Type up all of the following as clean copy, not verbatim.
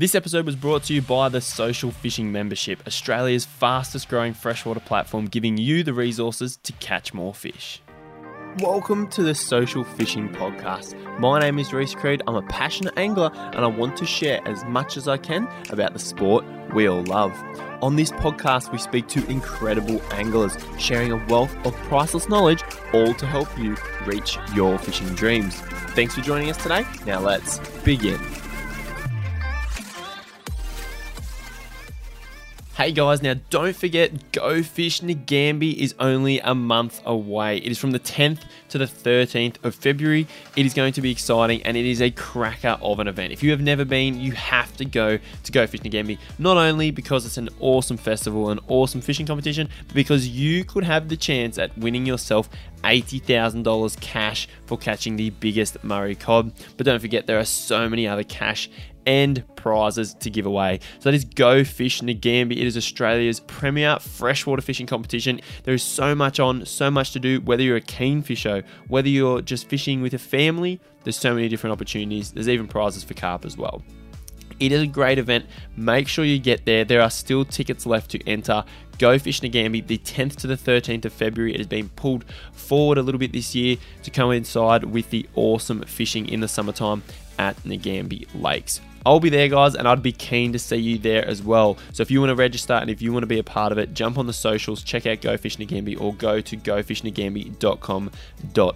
This episode was brought to you by the Social Fishing Membership, Australia's fastest growing freshwater platform, giving you the resources to catch more fish. Welcome to the Social Fishing Podcast. My name is Reese Creed. I'm a passionate angler and I want to share as much as I can about the sport we all love. On this podcast, we speak to incredible anglers, sharing a wealth of priceless knowledge, all to help you reach your fishing dreams. Thanks for joining us today. Now let's begin. Hey guys, now don't forget, Go Fish Nagambie is only a month away. It is from the 10th to the 13th of February. It is going to be exciting and it is a cracker of an event. If you have never been, you have to Go Fish Nagambie, not only because it's an awesome festival, an awesome fishing competition, but because you could have the chance at winning yourself $80,000 cash for catching the biggest Murray cod. But don't forget, there are so many other cash and prizes to give away. So that is Go Fish Nagambie. It is Australia's premier freshwater fishing competition. There is so much on, so much to do, whether you're a keen fisher, whether you're just fishing with a family, there's so many different opportunities. There's even prizes for carp as well. It is a great event. Make sure you get there. There are still tickets left to enter. Go Fish Nagambie, the 10th to the 13th of February. It has been pulled forward a little bit this year to coincide with the awesome fishing in the summertime at Nagambie Lakes. I'll be there, guys, and I'd be keen to see you there as well. So if you want to register and if you want to be a part of it, jump on the socials, check out Go Fish Nagambie, or go to gofishnagambie.com.au.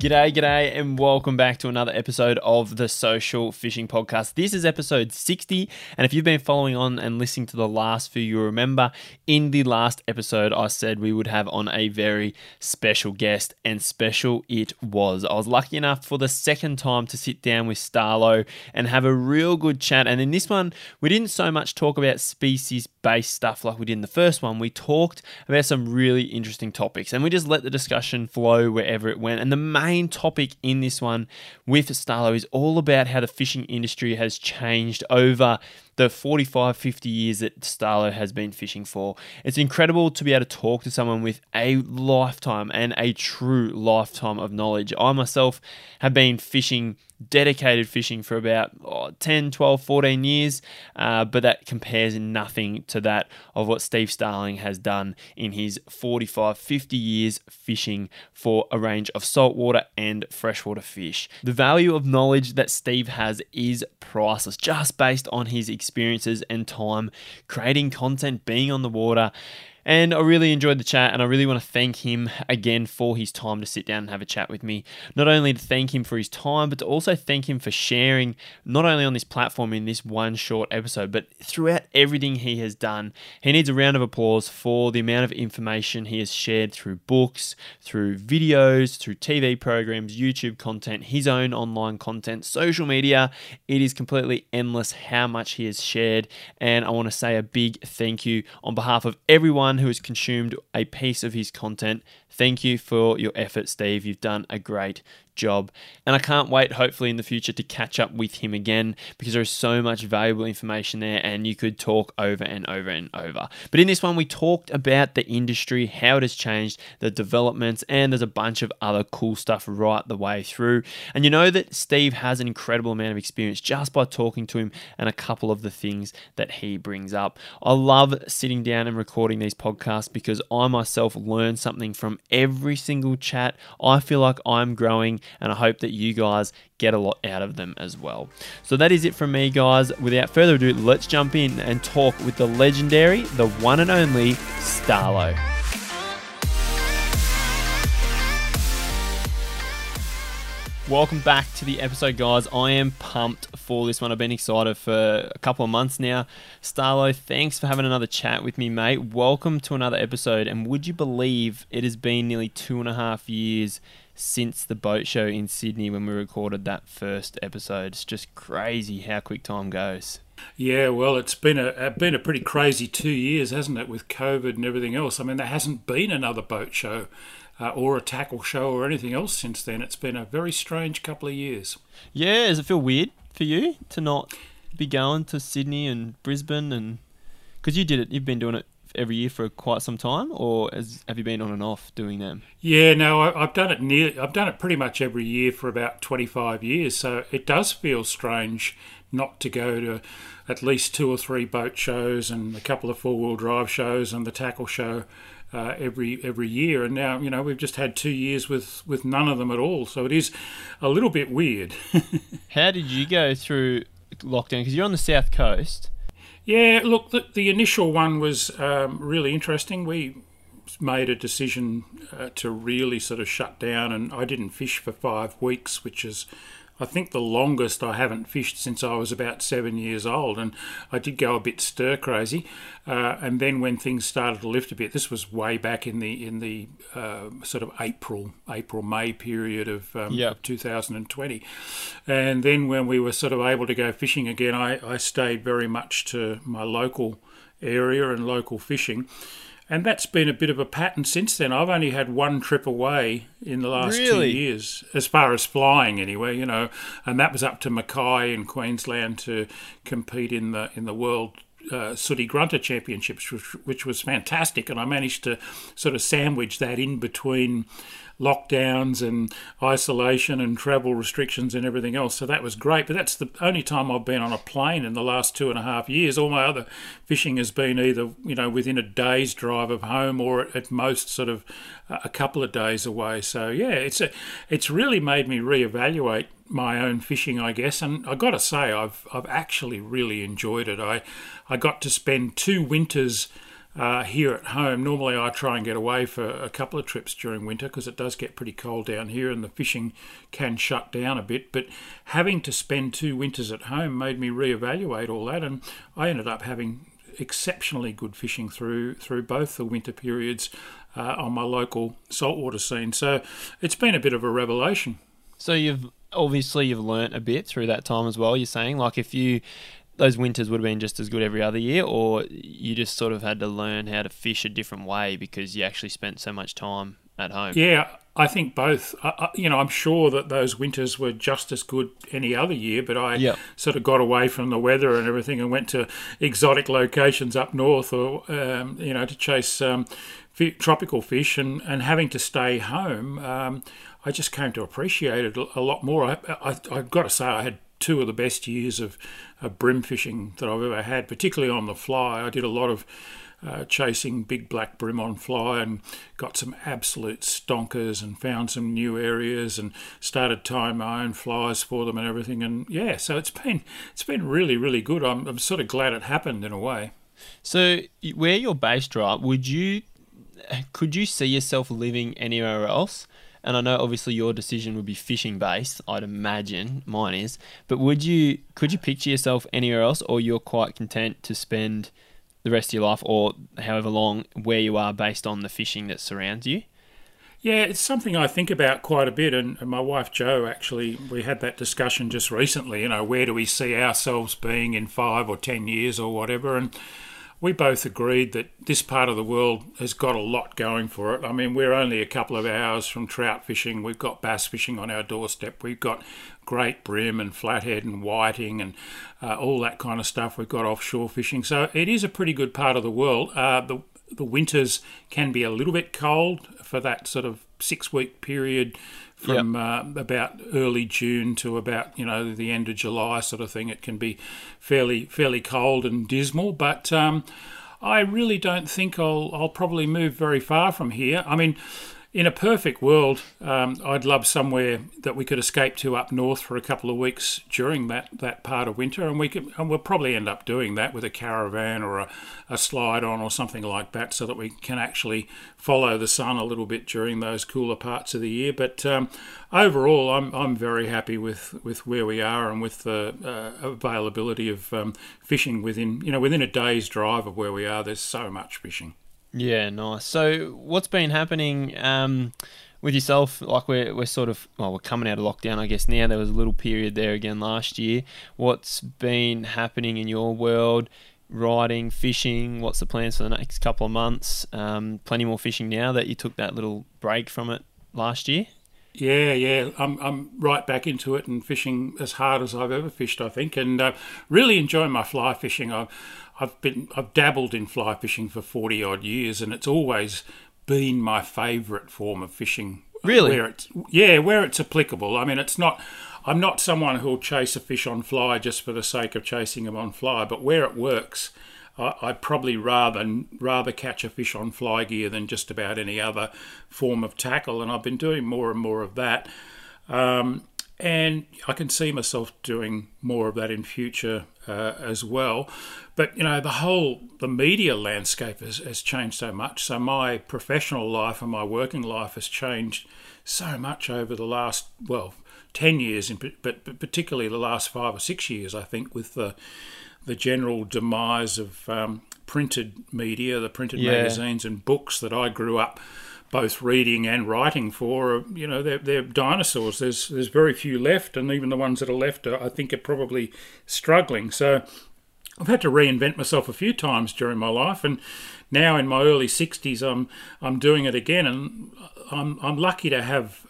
G'day, and welcome back to another episode of the Social Fishing Podcast. This is episode 60, and if you've been following on and listening to the last few, you'll remember in the last episode, I said we would have on a very special guest, and special it was. I was lucky enough for the second time to sit down with Starlo and have a real good chat, and in this one, we didn't so much talk about species-based stuff like we did in the first one. We talked about some really interesting topics, and we just let the discussion flow wherever it went, and the main topic in this one with Starlo is all about how the fishing industry has changed over the 45, 50 years that Starlo has been fishing for. It's incredible to be able to talk to someone with a lifetime and a true lifetime of knowledge. I myself have been fishing, dedicated fishing, for about 10, 12, 14 years, but that compares in nothing to that of what Steve Starling has done in his 45, 50 years fishing for a range of saltwater and freshwater fish. The value of knowledge that Steve has is priceless, just based on his experiences and time, creating content, being on the water. And I really enjoyed the chat, and I really want to thank him again for his time to sit down and have a chat with me. Not only to thank him for his time, but to also thank him for sharing, not only on this platform in this one short episode, but throughout everything he has done. He needs a round of applause for the amount of information he has shared through books, through videos, through TV programs, YouTube content, his own online content, social media. It is completely endless how much he has shared, and I want to say a big thank you on behalf of everyone who has consumed a piece of his content. Thank you for your effort, Steve. You've done a great job. And I can't wait, hopefully in the future, to catch up with him again, because there is so much valuable information there and you could talk over and over and over. But in this one, we talked about the industry, how it has changed, the developments, and there's a bunch of other cool stuff right the way through. And you know that Steve has an incredible amount of experience just by talking to him and a couple of the things that he brings up. I love sitting down and recording these podcasts because I myself learn something from every single chat. I feel like I'm growing, and I hope that you guys get a lot out of them as well. So that is it from me, guys. Without further ado, let's jump in and talk with the legendary, the one and only Starlo. Welcome back to the episode, guys. I am pumped for this one. I've been excited for a couple of months now. Starlo, thanks for having another chat with me, mate. Welcome to another episode. And would you believe it has been nearly 2.5 years since the boat show in Sydney when we recorded that first episode? It's just crazy how quick time goes. Yeah, well, it's been a pretty crazy 2 years, hasn't it, with COVID and everything else. I mean, there hasn't been another boat show or a tackle show or anything else since then. It's been a very strange couple of years. Yeah, does it feel weird for you to not be going to Sydney and Brisbane? And because you did it, you've been doing it every year for quite some time, or have you been on and off doing them? Yeah, no, I've done it pretty much every year for about 25 years, so it does feel strange not to go to at least 2 or 3 boat shows and a couple of four-wheel drive shows and the tackle show every year. And now, you know, we've just had 2 years with none of them at all, so it is a little bit weird. How did you go through lockdown? Because you're on the south coast. Yeah, look, the initial one was really interesting. We made a decision to really sort of shut down, and I didn't fish for 5 weeks, which is, I think, the longest I haven't fished since I was about 7 years old, and I did go a bit stir crazy. And then when things started to lift a bit, this was way back in the sort of April May period of 2020. And then when we were sort of able to go fishing again, I stayed very much to my local area and local fishing, and that's been a bit of a pattern since then. I've only had one trip away in the last 2 years, as far as flying anyway, you know, and that was up to Mackay in Queensland to compete in the World Sooty Grunter Championships, which was fantastic, and I managed to sort of sandwich that in between lockdowns and isolation and travel restrictions and everything else, so that was great. But that's the only time I've been on a plane in the last 2.5 years. All my other fishing has been either, you know, within a day's drive of home, or at most sort of a couple of days away. So yeah, it's really made me reevaluate my own fishing, I guess, and I gotta say I've actually really enjoyed it. I got to spend 2 winters here at home. Normally I try and get away for a couple of trips during winter because it does get pretty cold down here and the fishing can shut down a bit, but having to spend 2 winters at home made me reevaluate all that, and I ended up having exceptionally good fishing through both the winter periods on my local saltwater scene. So it's been a bit of a revelation. So you've learnt a bit through that time as well, you're saying? Like, if those winters would have been just as good every other year, or you just sort of had to learn how to fish a different way because you actually spent so much time at home? Yeah, I think both. I'm sure that those winters were just as good any other year, but I sort of got away from the weather and everything and went to exotic locations up north, or to chase tropical fish, and having to stay home, I just came to appreciate it a lot more. I've got to say, I had 2 of the best years of brim fishing that I've ever had, particularly on the fly. I did a lot of chasing big black brim on fly and got some absolute stonkers and found some new areas and started tying my own flies for them and everything. And yeah, so it's been really, really good. I'm sort of glad it happened in a way. So where you're based, right, could you see yourself living anywhere else? And I know obviously your decision would be fishing based, I'd imagine, mine is, but could you picture yourself anywhere else, or you're quite content to spend the rest of your life, or however long, where you are based on the fishing that surrounds you? Yeah, it's something I think about quite a bit, and my wife Jo, actually, we had that discussion just recently, you know, where do we see ourselves being in 5 or 10 years or whatever, and we both agreed that this part of the world has got a lot going for it. I mean, we're only a couple of hours from trout fishing. We've got bass fishing on our doorstep. We've got great brim and flathead and whiting and all that kind of stuff. We've got offshore fishing. So it is a pretty good part of the world. The winters can be a little bit cold for that sort of 6-week period from about early June to about, you know, the end of July sort of thing. It can be fairly cold and dismal, but I really don't think I'll probably move very far from here. I mean, in a perfect world, I'd love somewhere that we could escape to up north for a couple of weeks during that part of winter, and we'll probably end up doing that with a caravan or a slide on or something like that, so that we can actually follow the sun a little bit during those cooler parts of the year. But overall, I'm very happy with where we are and with the availability of fishing within a day's drive of where we are. There's so much fishing. Yeah, nice. So what's been happening with yourself? Like, we're sort of, well, we're coming out of lockdown, I guess, now. There was a little period there again last year. What's been happening in your world? Riding, fishing, what's the plans for the next couple of months? Plenty more fishing now that you took that little break from it last year? Yeah, I'm right back into it and fishing as hard as I've ever fished, I think, and really enjoying my fly fishing. I've I've dabbled in fly fishing for 40 odd years, and it's always been my favourite form of fishing. Really? Where it's applicable. I mean, it's not. I'm not someone who'll chase a fish on fly just for the sake of chasing him on fly, but where it works, I'd probably rather catch a fish on fly gear than just about any other form of tackle, and I've been doing more and more of that. And I can see myself doing more of that in future as well. But, you know, the media landscape has changed so much. So my professional life and my working life has changed so much over the last, 10 years, but particularly the last 5 or 6 years, I think, with the general demise of printed media, the printed magazines and books that I grew up both reading and writing for. You know, they're dinosaurs. There's very few left, and even the ones that are left, I think, are probably struggling. So I've had to reinvent myself a few times during my life, and now in my early 60s, I'm doing it again, and I'm lucky to have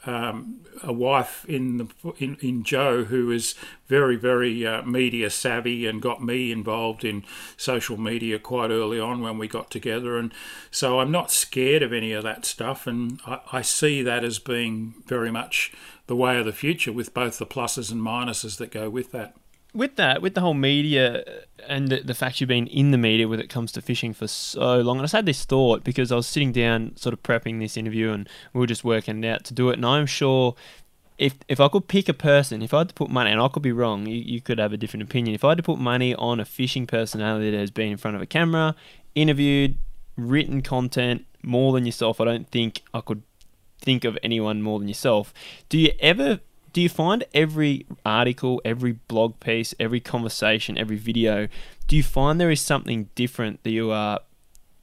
a wife in Jo, who is very, very media savvy and got me involved in social media quite early on when we got together, and so I'm not scared of any of that stuff, and I see that as being very much the way of the future, with both the pluses and minuses that go with that. With that, with the whole media and the fact you've been in the media when it comes to fishing for so long, and I just had this thought because I was sitting down sort of prepping this interview and we were just working out to do it, and I'm sure if I could pick a person, if I had to put money, and I could be wrong, you could have a different opinion, if I had to put money on a fishing personality that has been in front of a camera, interviewed, written content more than yourself, I don't think I could think of anyone more than yourself. Do you find every article, every blog piece, every conversation, every video, do you find there is something different that you are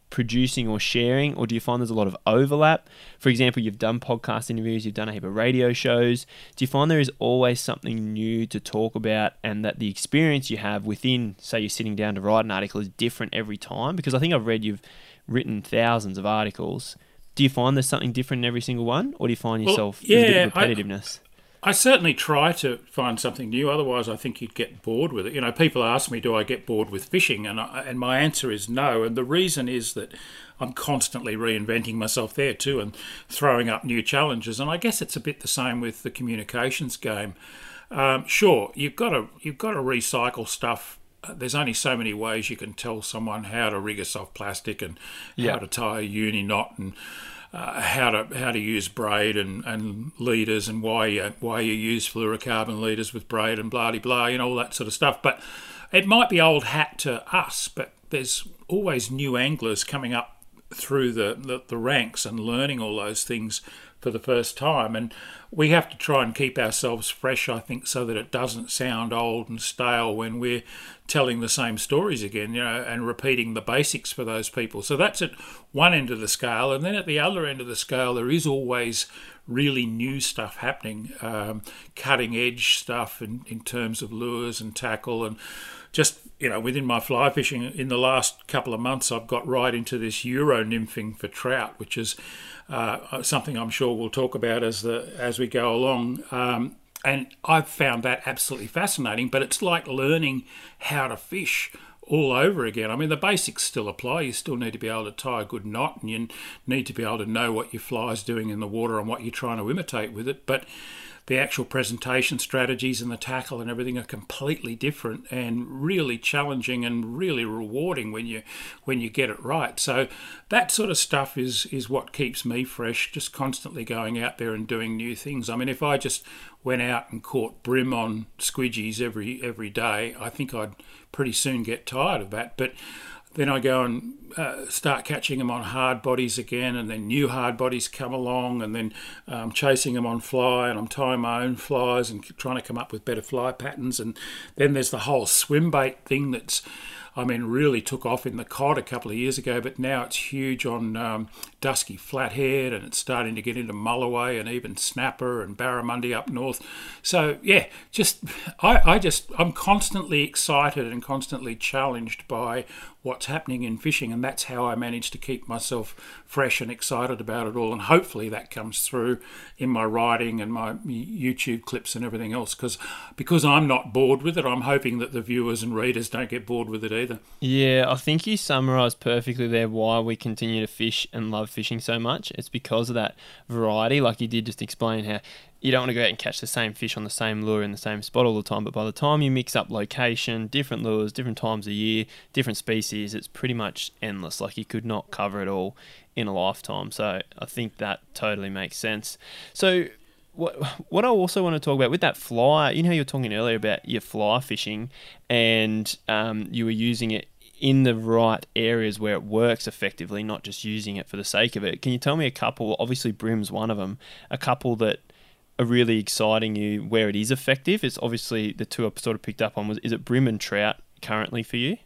producing or sharing, or do you find there's a lot of overlap? For example, you've done podcast interviews, you've done a heap of radio shows. Do you find there is always something new to talk about, and that the experience you have within, say you're sitting down to write an article, is different every time? Because I think I've read you've written thousands of articles. Do you find there's something different in every single one, or do you find yourself there's a bit of repetitiveness? I certainly try to find something new, otherwise I think you'd get bored with it. You know, people ask me, do I get bored with fishing? And my answer is no. And the reason is that I'm constantly reinventing myself there too and throwing up new challenges. And I guess it's a bit the same with the communications game. Sure, you've got to recycle stuff. There's only so many ways you can tell someone how to rig a soft plastic and how to tie a uni knot and how to use braid and leaders and why you use fluorocarbon leaders with braid and blah de blah and all that sort of stuff. But it might be old hat to us, but there's always new anglers coming up through the ranks and learning all those things for the first time, and we have to try and keep ourselves fresh, I think, so that it doesn't sound old and stale when we're telling the same stories again, you know, and repeating the basics for those people. So that's at one end of the scale, and then at the other end of the scale there is always really new stuff happening, cutting edge stuff in terms of lures and tackle, and just, you know, within my fly fishing in the last couple of months I've got right into this Euro nymphing for trout, which is something I'm sure we'll talk about as we go along, and I've found that absolutely fascinating. But it's like learning how to fish all over again. I mean, the basics still apply. You still need to be able to tie a good knot, and you need to be able to know what your fly is doing in the water and what you're trying to imitate with it. But the actual presentation strategies and the tackle and everything are completely different, and really challenging and really rewarding when you get it right. So that sort of stuff is what keeps me fresh, just constantly going out there and doing new things. I mean, if I just went out and caught brim on Squidgies every day, I think I'd pretty soon get tired of that. But then I go and start catching them on hard bodies again, and then new hard bodies come along, and then chasing them on fly, and I'm tying my own flies and trying to come up with better fly patterns. And then there's the whole swim bait thing that's, I mean, really took off in the cod a couple of years ago, but now it's huge on dusky flathead, and it's starting to get into mulloway and even snapper and barramundi up north. So yeah, I'm constantly excited and constantly challenged by what's happening in fishing. and that's how I manage to keep myself fresh and excited about it all, and hopefully that comes through in my writing and my YouTube clips and everything else, because I'm not bored with it. I'm hoping that the viewers and readers don't get bored with it either. Yeah, I think you summarised perfectly there why we continue to fish and love fishing so much. It's because of that variety, like you did just explain how you don't want to go out and catch the same fish on the same lure in the same spot all the time, but by the time you mix up location, different lures, different times a year, different species, it's pretty much endless. Like, you could not cover it all in a lifetime. So I think that totally makes sense. So what I also want to talk about with that fly, you know, you were talking earlier about your fly fishing and you were using it in the right areas where it works effectively, not just using it for the sake of it. Can you tell me a couple, obviously brim's one of them, a couple that are really exciting you where it is effective? It's obviously the two I've sort of picked up on. Is it brim and trout currently for you?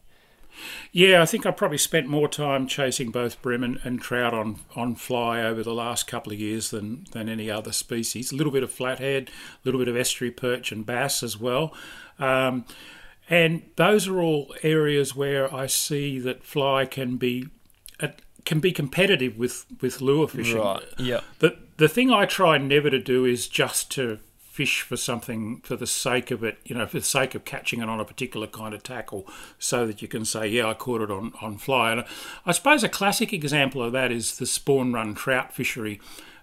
Yeah, I think I probably spent more time chasing both brim and trout on fly over the last couple of years than any other species. A little bit of flathead, a little bit of estuary perch and bass as well. And those are all areas where I see that fly can be competitive with lure fishing. Right. Yeah. The thing I try never to do is just to fish for something for the sake of it, you know, for the sake of catching it on a particular kind of tackle so that you can say, yeah, I caught it on fly. And I suppose a classic example of that is the spawn run trout fishery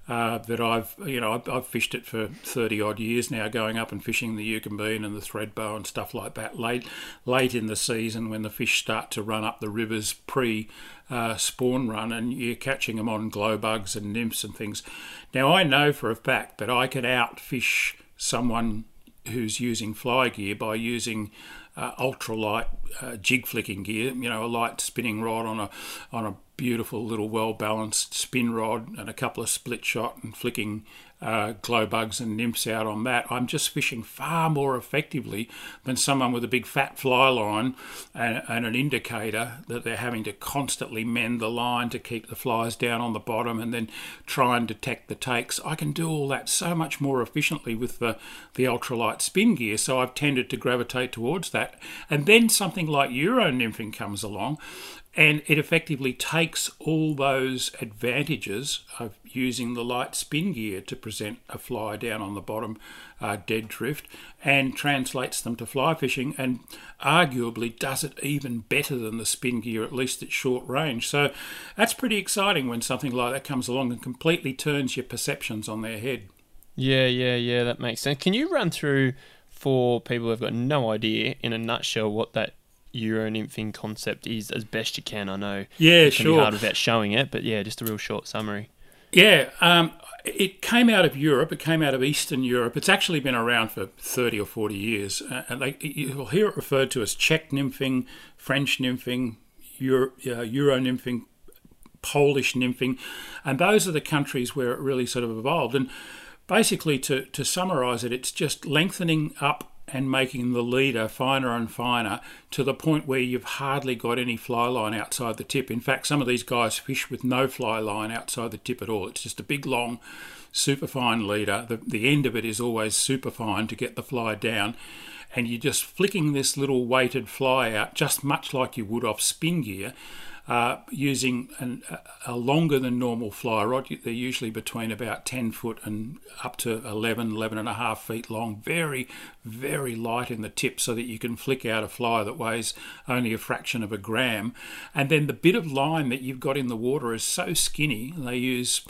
that I've fished it for 30 odd years now, going up and fishing the Eucumbene and the Thredbo and stuff like that late in the season when the fish start to run up the rivers pre-spawn run, and you're catching them on glow bugs and nymphs and things. Now, I know for a fact that I can outfish someone who's using fly gear by using ultralight jig flicking gear, you know, a light spinning rod on a beautiful little well-balanced spin rod and a couple of split shot and flicking glow bugs and nymphs out on that. I'm just fishing far more effectively than someone with a big fat fly line and an indicator that they're having to constantly mend the line to keep the flies down on the bottom and then try and detect the takes. I can do all that so much more efficiently with the ultralight spin gear, so I've tended to gravitate towards that. And then something like Euro nymphing comes along, and it effectively takes all those advantages of using the light spin gear to present a fly down on the bottom dead drift and translates them to fly fishing, and arguably does it even better than the spin gear, at least at short range. So that's pretty exciting when something like that comes along and completely turns your perceptions on their head. Yeah, that makes sense. Can you run through, for people who've got no idea, in a nutshell, what that Euro nymphing concept is as best you can? I know it can be hard without showing it, but yeah, just a real short summary. Yeah, it came out of Europe. It came out of Eastern Europe. It's actually been around for 30 or 40 years. You'll hear it referred to as Czech nymphing, French nymphing, Euro nymphing, Polish nymphing, and those are the countries where it really sort of evolved. And basically, to summarise it, it's just lengthening up and making the leader finer and finer to the point where you've hardly got any fly line outside the tip. In fact, some of these guys fish with no fly line outside the tip at all. It's just a big, long, superfine leader. The end of it is always superfine to get the fly down. And you're just flicking this little weighted fly out, just much like you would off spin gear, using a longer than normal fly rod. They're usually between about 10 foot and up to 11 and a half feet long, very, very light in the tip, so that you can flick out a fly that weighs only a fraction of a gram. And then the bit of line that you've got in the water is so skinny, they use,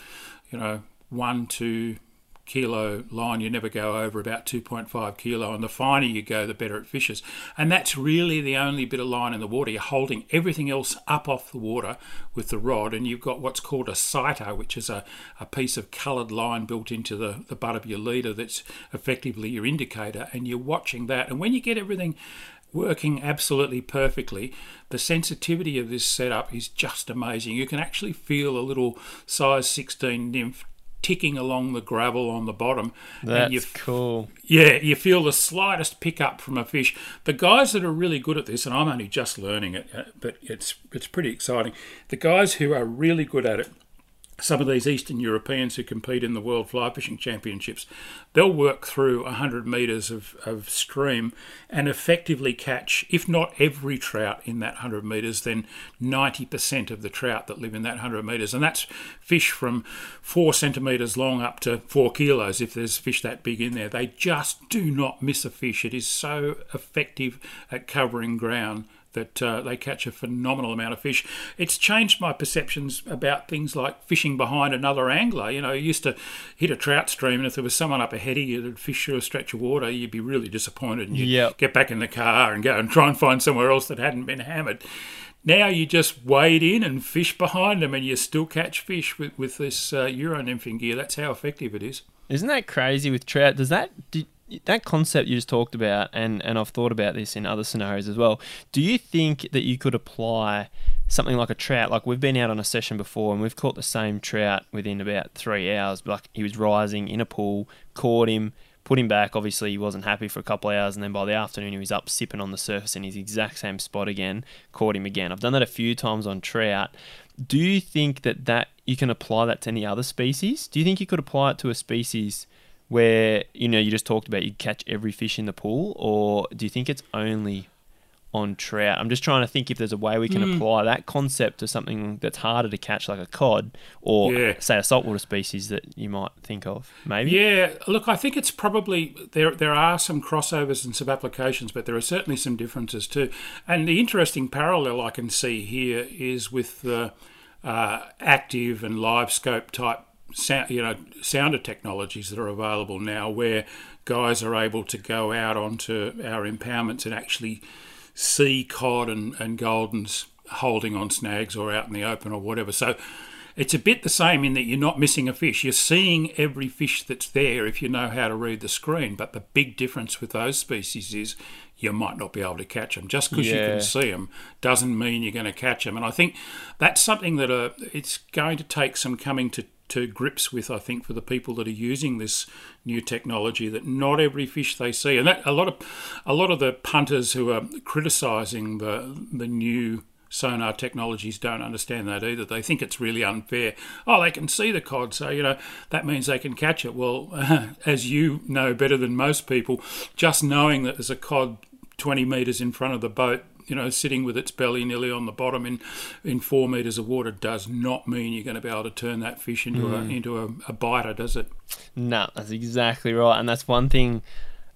1-2 kilo line. You never go over about 2.5 kilo, and the finer you go, the better it fishes. And that's really the only bit of line in the water. You're holding everything else up off the water with the rod, and you've got what's called a sighter, which is a piece of coloured line built into the butt of your leader that's effectively your indicator, and you're watching that. And when you get everything working absolutely perfectly, the sensitivity of this setup is just amazing. You can actually feel a little size 16 nymph ticking along the gravel on the bottom. That's cool. Yeah, you feel the slightest pickup from a fish. The guys that are really good at this, and I'm only just learning it, but it's pretty exciting. The guys who are really good at it some of these Eastern Europeans who compete in the World Fly Fishing Championships, they'll work through 100 metres of stream and effectively catch, if not every trout in that 100 metres, then 90% of the trout that live in that 100 metres. And that's fish from 4 centimetres long up to 4 kilos if there's fish that big in there. They just do not miss a fish. It is so effective at covering ground that they catch a phenomenal amount of fish. It's changed my perceptions about things like fishing behind another angler. You know, you used to hit a trout stream, and if there was someone up ahead of you that fish through a stretch of water, you'd be really disappointed, and you'd get back in the car and go and try and find somewhere else that hadn't been hammered. Now you just wade in and fish behind them, and you still catch fish with this Euro nymphing gear. That's how effective it is. Isn't that crazy with trout? Does that... That concept you just talked about, and I've thought about this in other scenarios as well, do you think that you could apply something like a trout? Like, we've been out on a session before and we've caught the same trout within about 3 hours. Like, he was rising in a pool, caught him, put him back. Obviously, he wasn't happy for a couple of hours, and then by the afternoon he was up sipping on the surface in his exact same spot again, caught him again. I've done that a few times on trout. Do you think that you can apply that to any other species? Do you think you could apply it to a species where, you know, you just talked about you catch every fish in the pool, or do you think it's only on trout? I'm just trying to think if there's a way we can apply that concept to something that's harder to catch, like a cod, or say a saltwater species that you might think of, maybe. Yeah, look, I think it's probably there are some crossovers and some applications, but there are certainly some differences too. And the interesting parallel I can see here is with the active and live scope type sounder technologies that are available now, where guys are able to go out onto our impoundments and actually see cod and goldens holding on snags or out in the open or whatever. So it's a bit the same in that you're not missing a fish. You're seeing every fish that's there if you know how to read the screen. But the big difference with those species is you might not be able to catch them. Just because you can see them doesn't mean you're going to catch them. And I think that's something that it's going to take some coming to grips with, I think, for the people that are using this new technology, that not every fish they see, and that a lot of the punters who are criticising the new sonar technologies don't understand that either. They think it's really unfair. Oh, they can see the cod, so you know that means they can catch it. Well, as you know better than most people, just knowing that there's a cod 20 metres in front of the boat, you know, sitting with its belly nearly on the bottom in 4 metres of water does not mean you're going to be able to turn that fish into a biter, does it? No, that's exactly right. And that's one thing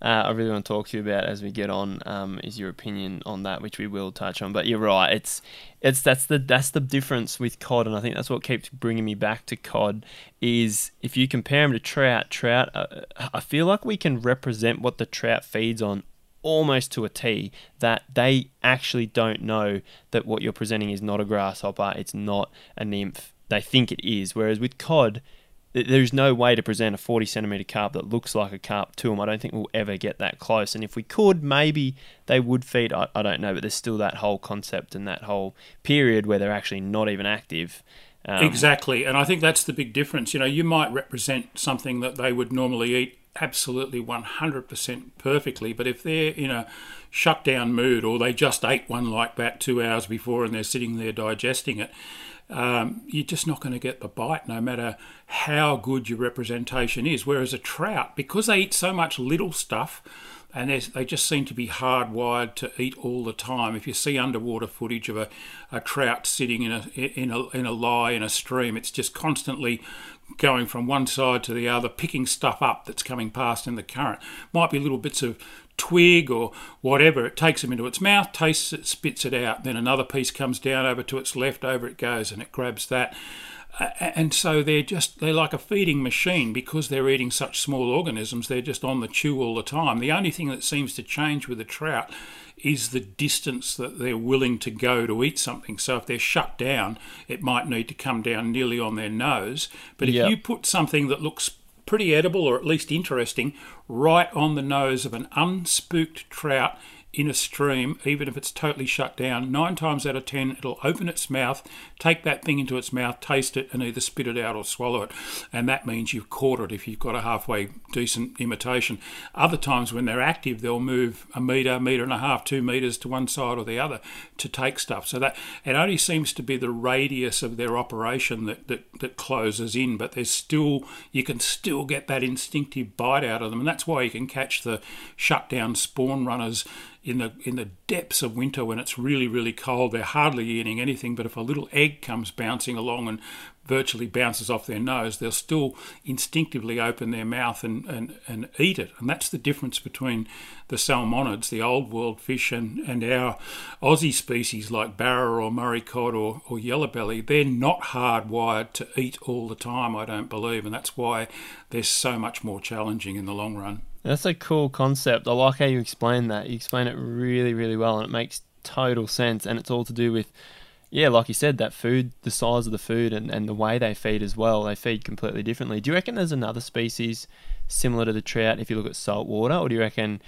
I really want to talk to you about as we get on, is your opinion on that, which we will touch on. But you're right, that's the difference with cod, and I think that's what keeps bringing me back to cod, is if you compare them to trout, I feel like we can represent what the trout feeds on almost to a T, that they actually don't know that what you're presenting is not a grasshopper, it's not a nymph. They think it is. Whereas with cod, there's no way to present a 40 centimetre carp that looks like a carp to them. I don't think we'll ever get that close. And if we could, maybe they would feed. I don't know, but there's still that whole concept and that whole period where they're actually not even active. Exactly. And I think that's the big difference. You know, you might represent something that they would normally eat absolutely 100% perfectly, but if they're in a shutdown mood, or they just ate one like that 2 hours before and they're sitting there digesting it, you're just not going to get the bite no matter how good your representation is. Whereas a trout, because they eat so much little stuff, and they just seem to be hardwired to eat all the time. If you see underwater footage of a trout sitting in a lie in a stream, it's just constantly going from one side to the other, picking stuff up that's coming past in the current. Might be little bits of twig or whatever. It takes them into its mouth, tastes it, spits it out. Then another piece comes down over to its left, over it goes, and it grabs that. And so they're like a feeding machine. Because they're eating such small organisms, they're just on the chew all the time. The only thing that seems to change with a trout is the distance that they're willing to go to eat something. So if they're shut down, it might need to come down nearly on their nose. But if you put something that looks pretty edible, or at least interesting, right on the nose of an unspooked trout, in a stream, even if it's totally shut down, 9 times out of 10 it'll open its mouth, take that thing into its mouth, taste it, and either spit it out or swallow it. And that means you've caught it if you've got a halfway decent imitation. Other times when they're active, they'll move 1 metre, 1.5 metres, 2 metres to one side or the other to take stuff. So that it only seems to be the radius of their operation that closes in, but there's still, you can still get that instinctive bite out of them, and that's why you can catch the shutdown spawn runners in the depths of winter when it's really, really cold. They're hardly eating anything, but if a little egg comes bouncing along and virtually bounces off their nose, they'll still instinctively open their mouth and eat it. And that's the difference between the salmonids, the old world fish, and our Aussie species like barra or Murray cod or yellowbelly. They're not hardwired to eat all the time, I don't believe, and that's why they're so much more challenging in the long run. That's a cool concept. I like how you explain that. You explain it really, really well, and it makes total sense. And it's all to do with, yeah, like you said, that food, the size of the food and the way they feed as well. They feed completely differently. Do you reckon there's another species similar to the trout if you look at saltwater, or do you reckon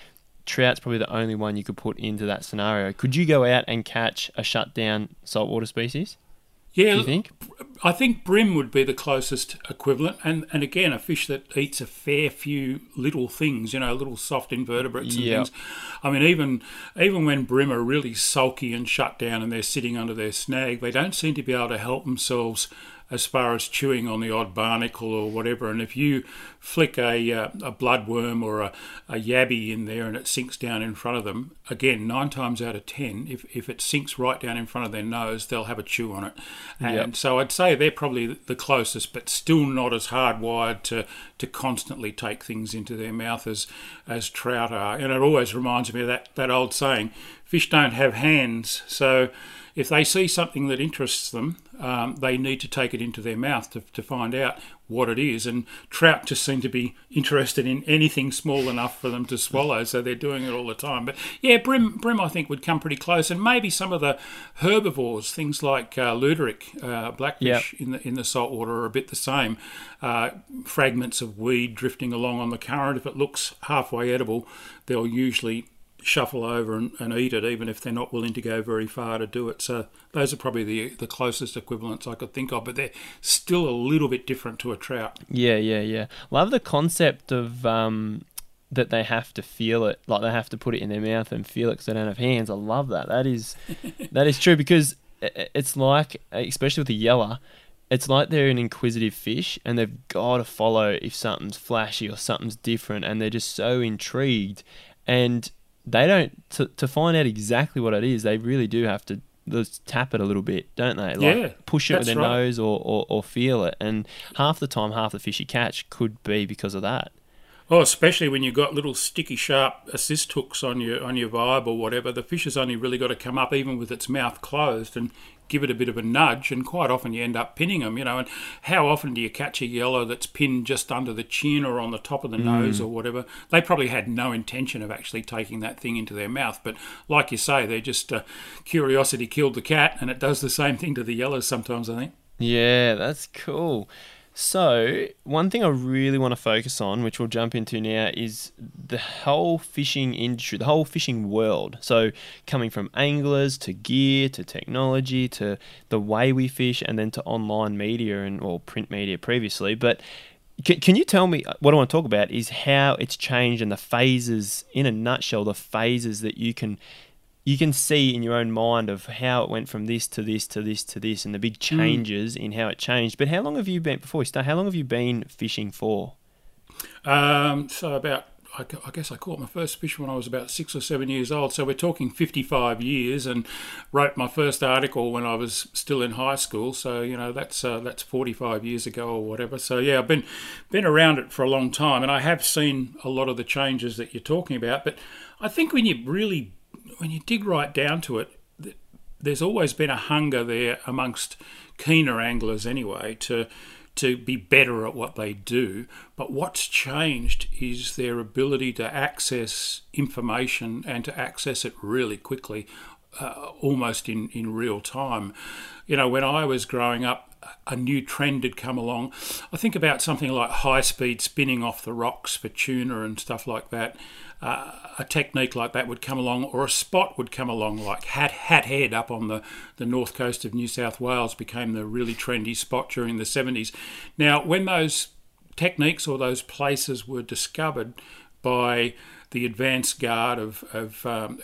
trout's probably the only one you could put into that scenario? Could you go out and catch a shutdown saltwater species? Yeah, I think brim would be the closest equivalent, and again, a fish that eats a fair few little things, you know, little soft invertebrates and things. I mean, even when brim are really sulky and shut down and they're sitting under their snag, they don't seem to be able to help themselves as far as chewing on the odd barnacle or whatever. And if you flick a bloodworm or a yabby in there and it sinks down in front of them, again, 9 times out of 10, if it sinks right down in front of their nose, they'll have a chew on it. And so I'd say they're probably the closest, but still not as hardwired to constantly take things into their mouth as trout are. And it always reminds me of that old saying, fish don't have hands, so if they see something that interests them, they need to take it into their mouth to find out what it is. And trout just seem to be interested in anything small enough for them to swallow, so they're doing it all the time. But yeah, brim I think would come pretty close, and maybe some of the herbivores, things like luderick, blackfish in the saltwater are a bit the same. Fragments of weed drifting along on the current, if it looks halfway edible, they'll usually shuffle over and eat it, even if they're not willing to go very far to do it. So those are probably the closest equivalents I could think of, but they're still a little bit different to a trout. Yeah. Love the concept of that they have to feel it, like they have to put it in their mouth and feel it because they don't have hands. I love that. That is true, because it's like, especially with the yeller, it's like they're an inquisitive fish and they've got to follow if something's flashy or something's different, and they're just so intrigued. And they don't, to find out exactly what it is, they really do have to tap it a little bit, don't they? Like push it with their nose or feel it. And half the time, half the fish you catch could be because of that. Oh, especially when you've got little sticky sharp assist hooks on your vibe or whatever, the fish has only really got to come up even with its mouth closed and give it a bit of a nudge, and quite often you end up pinning them, you know. And how often do you catch a yellow that's pinned just under the chin or on the top of the nose or whatever? They probably had no intention of actually taking that thing into their mouth, but like you say, they're just curiosity killed the cat, and it does the same thing to the yellows sometimes, I think. Yeah, that's cool. So one thing I really want to focus on, which we'll jump into now, is the whole fishing industry, the whole fishing world. So coming from anglers to gear to technology to the way we fish, and then to online media and or print media previously. But can you tell me, what I want to talk about is how it's changed and the phases, in a nutshell, the phases that you can see in your own mind of how it went from this to this to this to this, and the big changes in how it changed. But how long have you been, before we start, how long have you been fishing for? I guess I caught my first fish when I was about 6 or 7 years old, so we're talking 55 years, and wrote my first article when I was still in high school, so you know that's 45 years ago or whatever. So yeah, I've been around it for a long time, and I have seen a lot of the changes that you're talking about. But I think when you dig right down to it, there's always been a hunger there amongst keener anglers anyway to be better at what they do. But what's changed is their ability to access information and to access it really quickly, almost in real time. You know, when I was growing up, a new trend had come along. I think about something like high-speed spinning off the rocks for tuna and stuff like that. a technique like that would come along, or a spot would come along, like Hat Head up on the north coast of New South Wales became the really trendy spot during the 70s. Now, when those techniques or those places were discovered by the advanced guard of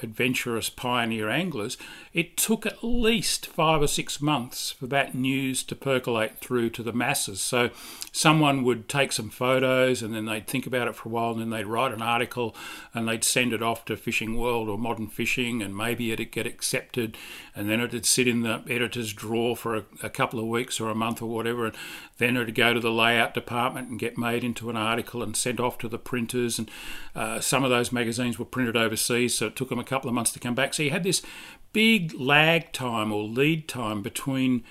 adventurous pioneer anglers, it took at least 5 or 6 months for that news to percolate through to the masses. So someone would take some photos, and then they'd think about it for a while, and then they'd write an article, and they'd send it off to Fishing World or Modern Fishing, and maybe it'd get accepted, and then it'd sit in the editor's drawer for a couple of weeks or a month or whatever, and then it'd go to the layout department and get made into an article and sent off to the printers. And some of those magazines were printed overseas, so it took them a couple of months to come back. So you had this big lag time or lead time between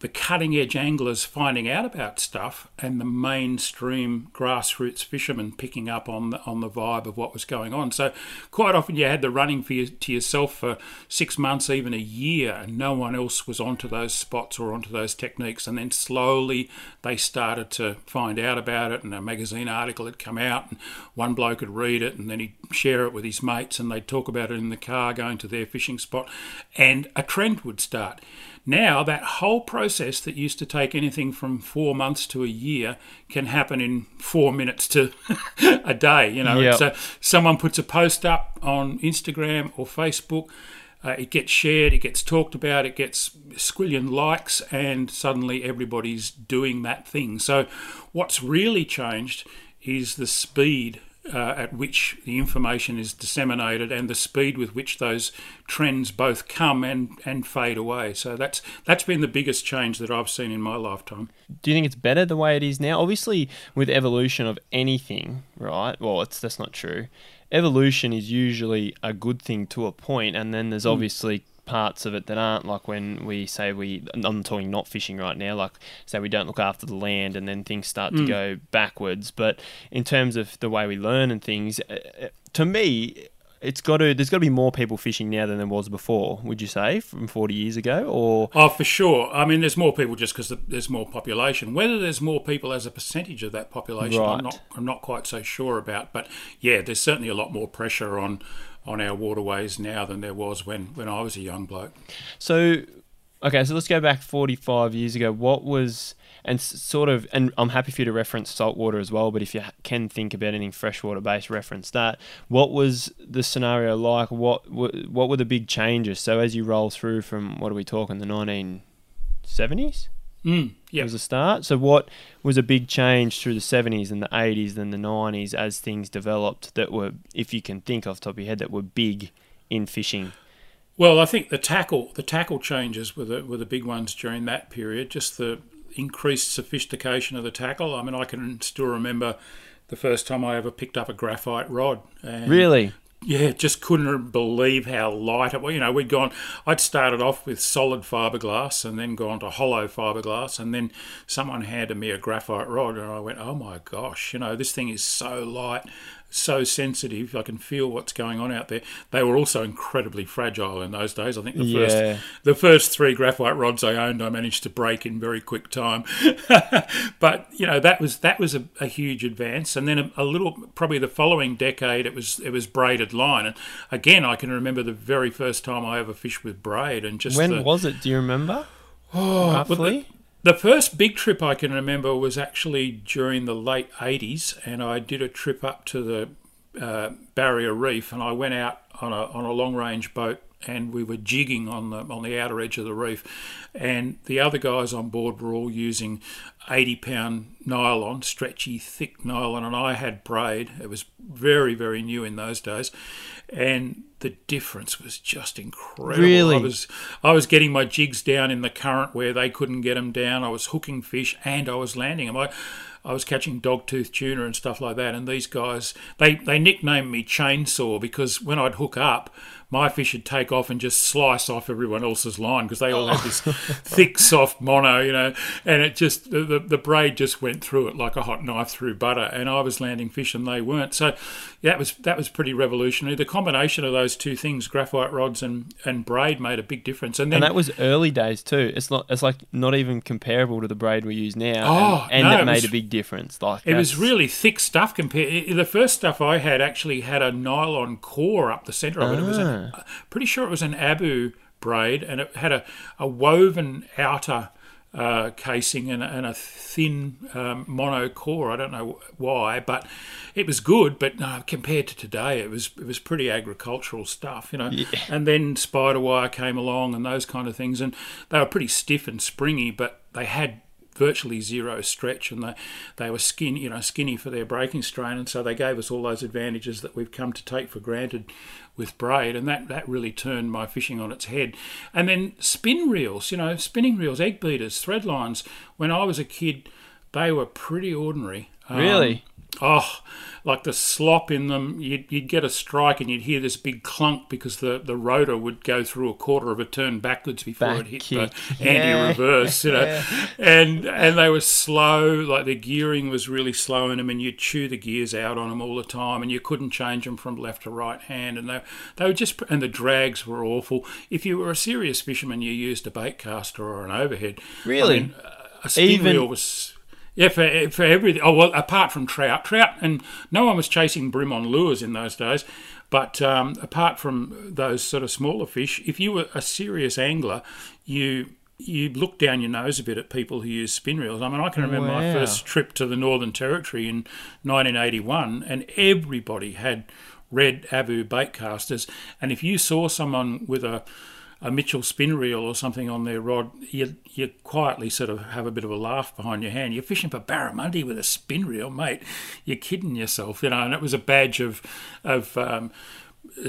the cutting edge anglers finding out about stuff and the mainstream grassroots fishermen picking up on the vibe of what was going on. So quite often you had the running to yourself for 6 months, even a year, and no one else was onto those spots or onto those techniques. And then slowly they started to find out about it, and a magazine article had come out, and one bloke would read it, and then he'd share it with his mates, and they'd talk about it in the car going to their fishing spot, and a trend would start. Now, that whole process that used to take anything from 4 months to a year can happen in 4 minutes to a day, you know. Yep. So someone puts a post up on Instagram or Facebook, it gets shared, it gets talked about, it gets a squillion likes, and suddenly everybody's doing that thing. So what's really changed is the speed at which the information is disseminated, and the speed with which those trends both come and fade away. So that's been the biggest change that I've seen in my lifetime. Do you think it's better the way it is now? Obviously, with evolution of anything, right? Well, that's not true. Evolution is usually a good thing to a point, and then there's obviously parts of it that aren't, like when we say I'm talking not fishing right now, like say we don't look after the land, and then things start to go backwards. But in terms of the way we learn and things, to me, there's got to be more people fishing now than there was before, would you say, from 40 years ago? Or oh, for sure. I mean, there's more people just because there's more population. Whether there's more people as a percentage of that population, right, I'm not quite so sure about. But yeah, there's certainly a lot more pressure on our waterways now than there was when I was a young bloke. So, okay, so let's go back 45 years ago. What was, and I'm happy for you to reference saltwater as well, but if you can think about anything freshwater-based, reference that. What was the scenario like? What were the big changes? So as you roll through from, what are we talking, the 1970s? Yeah. Was the start. So what was a big change through the 70s and the 80s and the 90s as things developed that were, if you can think off the top of your head, that were big in fishing? Well, I think the tackle changes were the big ones during that period, just the increased sophistication of the tackle. I mean, I can still remember the first time I ever picked up a graphite rod. And really? Yeah, just couldn't believe how light it was. You know, I'd started off with solid fiberglass and then gone to hollow fiberglass, and then someone handed me a graphite rod and I went, oh my gosh, you know, this thing is so light, so sensitive, I can feel what's going on out there. They were also incredibly fragile in those days. I think the first three graphite rods I owned, I managed to break in very quick time. But you know, that was a huge advance. And then probably the following decade, it was braided line. And again, I can remember the very first time I ever fished with braid. And just was it? Do you remember? Oh, roughly. The first big trip I can remember was actually during the late 80s, and I did a trip up to the Barrier Reef, and I went out on a long-range boat, and we were jigging on the outer edge of the reef, and the other guys on board were all using 80-pound nylon, stretchy, thick nylon, and I had braid. It was very, very new in those days, and the difference was just incredible. Really? I was getting my jigs down in the current where they couldn't get them down. I was hooking fish and I was landing them. I was catching dogtooth tuna and stuff like that. And these guys, they nicknamed me Chainsaw because when I'd hook up, my fish would take off and just slice off everyone else's line because they all had this thick, soft mono, you know, and it just, the braid just went through it like a hot knife through butter, and I was landing fish and they weren't. So that was pretty revolutionary. The combination of those two things, graphite rods and braid, made a big difference. And then, and that was early days too. It's not even comparable to the braid we use now. It made a big difference. It was really thick stuff compared. The first stuff I had actually had a nylon core up the centre of it. It was pretty sure it was an Abu braid, and it had a woven outer casing and a thin mono core. I don't know why, but it was good. But no, compared to today, it was pretty agricultural stuff, you know. Yeah. And then spider wire came along and those kind of things, and they were pretty stiff and springy, but they had virtually zero stretch, and they were skinny for their breaking strain, and so they gave us all those advantages that we've come to take for granted with braid, and that really turned my fishing on its head. And then spin reels, you know, spinning reels, egg beaters, thread lines. When I was a kid, they were pretty ordinary. Really? Like the slop in them, you'd get a strike and you'd hear this big clunk because the rotor would go through a quarter of a turn backwards before it hit the anti-reverse, you know. Yeah. And they were slow, like the gearing was really slow in them, and you'd chew the gears out on them all the time, and you couldn't change them from left to right hand, and they were just, and the drags were awful. If you were a serious fisherman, you used a bait caster or an overhead. Really? I mean, a spin reel was... Yeah, for everything. Oh, well, apart from trout, and no one was chasing brim on lures in those days, but apart from those sort of smaller fish, if you were a serious angler, you looked down your nose a bit at people who use spin reels. I mean, I can remember my first trip to the Northern Territory in 1981, and everybody had red Abu bait casters, and if you saw someone with a Mitchell spin reel or something on their rod, you quietly sort of have a bit of a laugh behind your hand. You're fishing for barramundi with a spin reel, mate. You're kidding yourself, you know. And it was a badge of a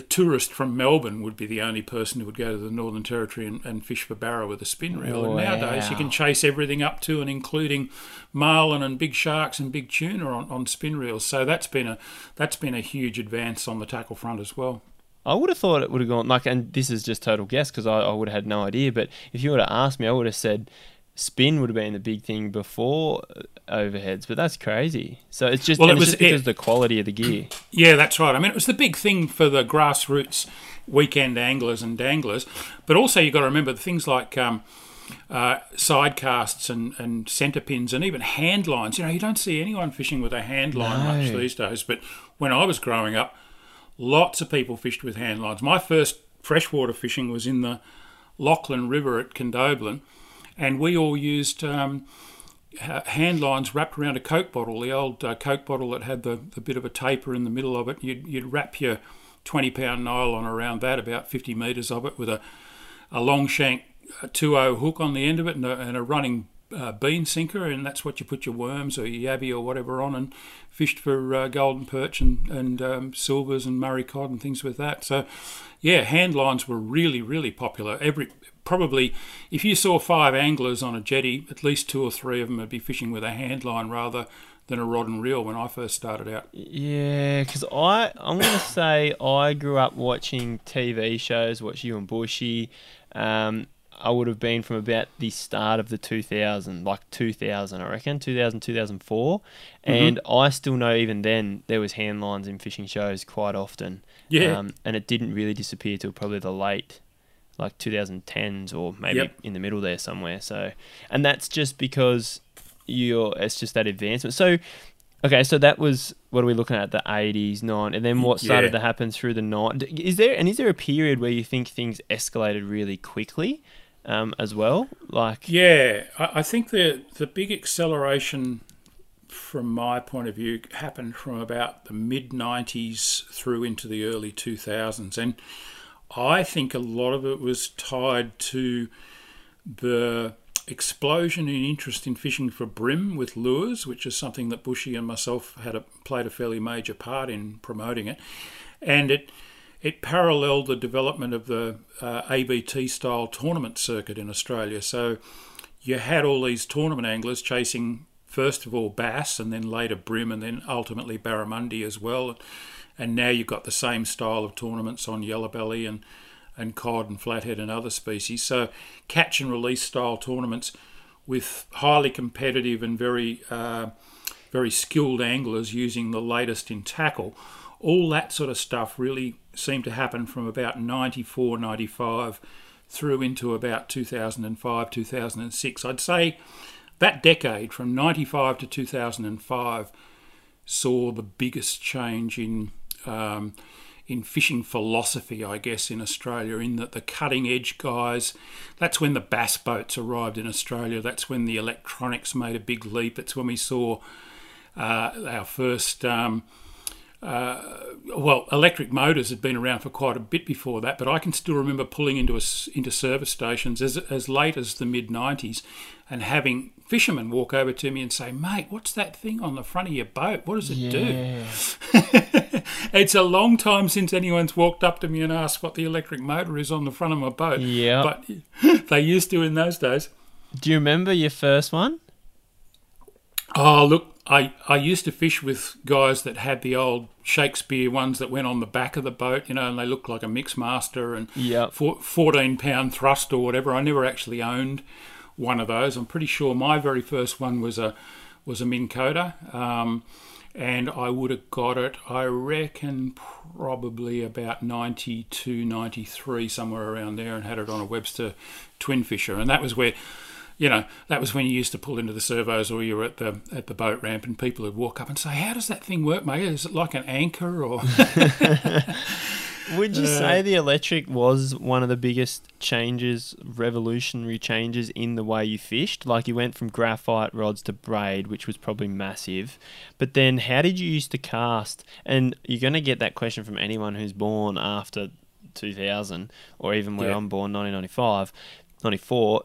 tourist from Melbourne would be the only person who would go to the Northern Territory and fish for barra with a spin reel. Wow. And nowadays you can chase everything up to and including marlin and big sharks and big tuna on spin reels. So that's been a huge advance on the tackle front as well. I would have thought it would have gone, like, and this is just total guess because I would have had no idea, but if you would have asked me, I would have said spin would have been the big thing before overheads, but that's crazy. So it's just, well, it was just because of the quality of the gear. Yeah, that's right. I mean, it was the big thing for the grassroots weekend anglers and danglers, but also you've got to remember things like... side casts and centre pins and even hand lines. You know, you don't see anyone fishing with a hand line much these days, but when I was growing up, lots of people fished with hand lines. My first freshwater fishing was in the Lachlan River at Condobolin, and we all used hand lines wrapped around a Coke bottle, the old Coke bottle that had the bit of a taper in the middle of it. You'd wrap your 20-pound nylon around that, about 50 metres of it, with a long shank 2-0 hook on the end of it and a running bean sinker, and that's what you put your worms or your yabby or whatever on, and fished for golden perch and silvers and Murray cod and things with that. So yeah, hand lines were really, really popular. Probably if you saw 5 anglers on a jetty, at least 2 or 3 of them would be fishing with a hand line rather than a rod and reel when I first started out. Yeah, because I'm going to say I grew up watching TV shows, watch you and Bushy. I would have been from about the start of the 2000, I reckon, 2000, 2004. Mm-hmm. And I still know even then there was hand lines in fishing shows quite often. Yeah. And it didn't really disappear till probably the late, like 2010s or maybe in the middle there somewhere. So, and that's just because it's just that advancement. So, okay, so that was, what are we looking at, the 80s, 90s, and then what started to happen through the 90s? Is there a period where you think things escalated really quickly? As well, like I think the big acceleration from my point of view happened from about the mid 90s through into the early 2000s, and I think a lot of it was tied to the explosion in interest in fishing for brim with lures, which is something that Bushy and myself had played a fairly major part in promoting, it, and it paralleled the development of the ABT-style tournament circuit in Australia. So you had all these tournament anglers chasing, first of all, bass, and then later brim, and then ultimately barramundi as well. And now you've got the same style of tournaments on yellowbelly and cod and flathead and other species. So catch and release style tournaments with highly competitive and very skilled anglers using the latest in tackle. All that sort of stuff really seemed to happen from about 94, 95 through into about 2005, 2006. I'd say that decade from 95 to 2005 saw the biggest change in fishing philosophy, I guess, in Australia, in that the cutting-edge guys, that's when the bass boats arrived in Australia, that's when the electronics made a big leap, it's when we saw our first... well, electric motors had been around for quite a bit before that, but I can still remember pulling into service stations as late as the mid-90s and having fishermen walk over to me and say, mate, what's that thing on the front of your boat? What does it do? It's a long time since anyone's walked up to me and asked what the electric motor is on the front of my boat. Yeah. But they used to in those days. Do you remember your first one? Oh, look. I used to fish with guys that had the old Shakespeare ones that went on the back of the boat, you know, and they looked like a Mixmaster and 14-pound thrust or whatever. I never actually owned one of those. I'm pretty sure my very first one was a Minn Kota, and I would have got it, I reckon, probably about 92, 93, somewhere around there, and had it on a Webster Twin Fisher, and that was where... You know, that was when you used to pull into the servos or you were at the boat ramp and people would walk up and say, how does that thing work, mate? Is it like an anchor or... Would you say the electric was one of the biggest changes, revolutionary changes in the way you fished? Like you went from graphite rods to braid, which was probably massive. But then how did you used to cast? And you're going to get that question from anyone who's born after 2000 or even where I'm born, 1995, 94.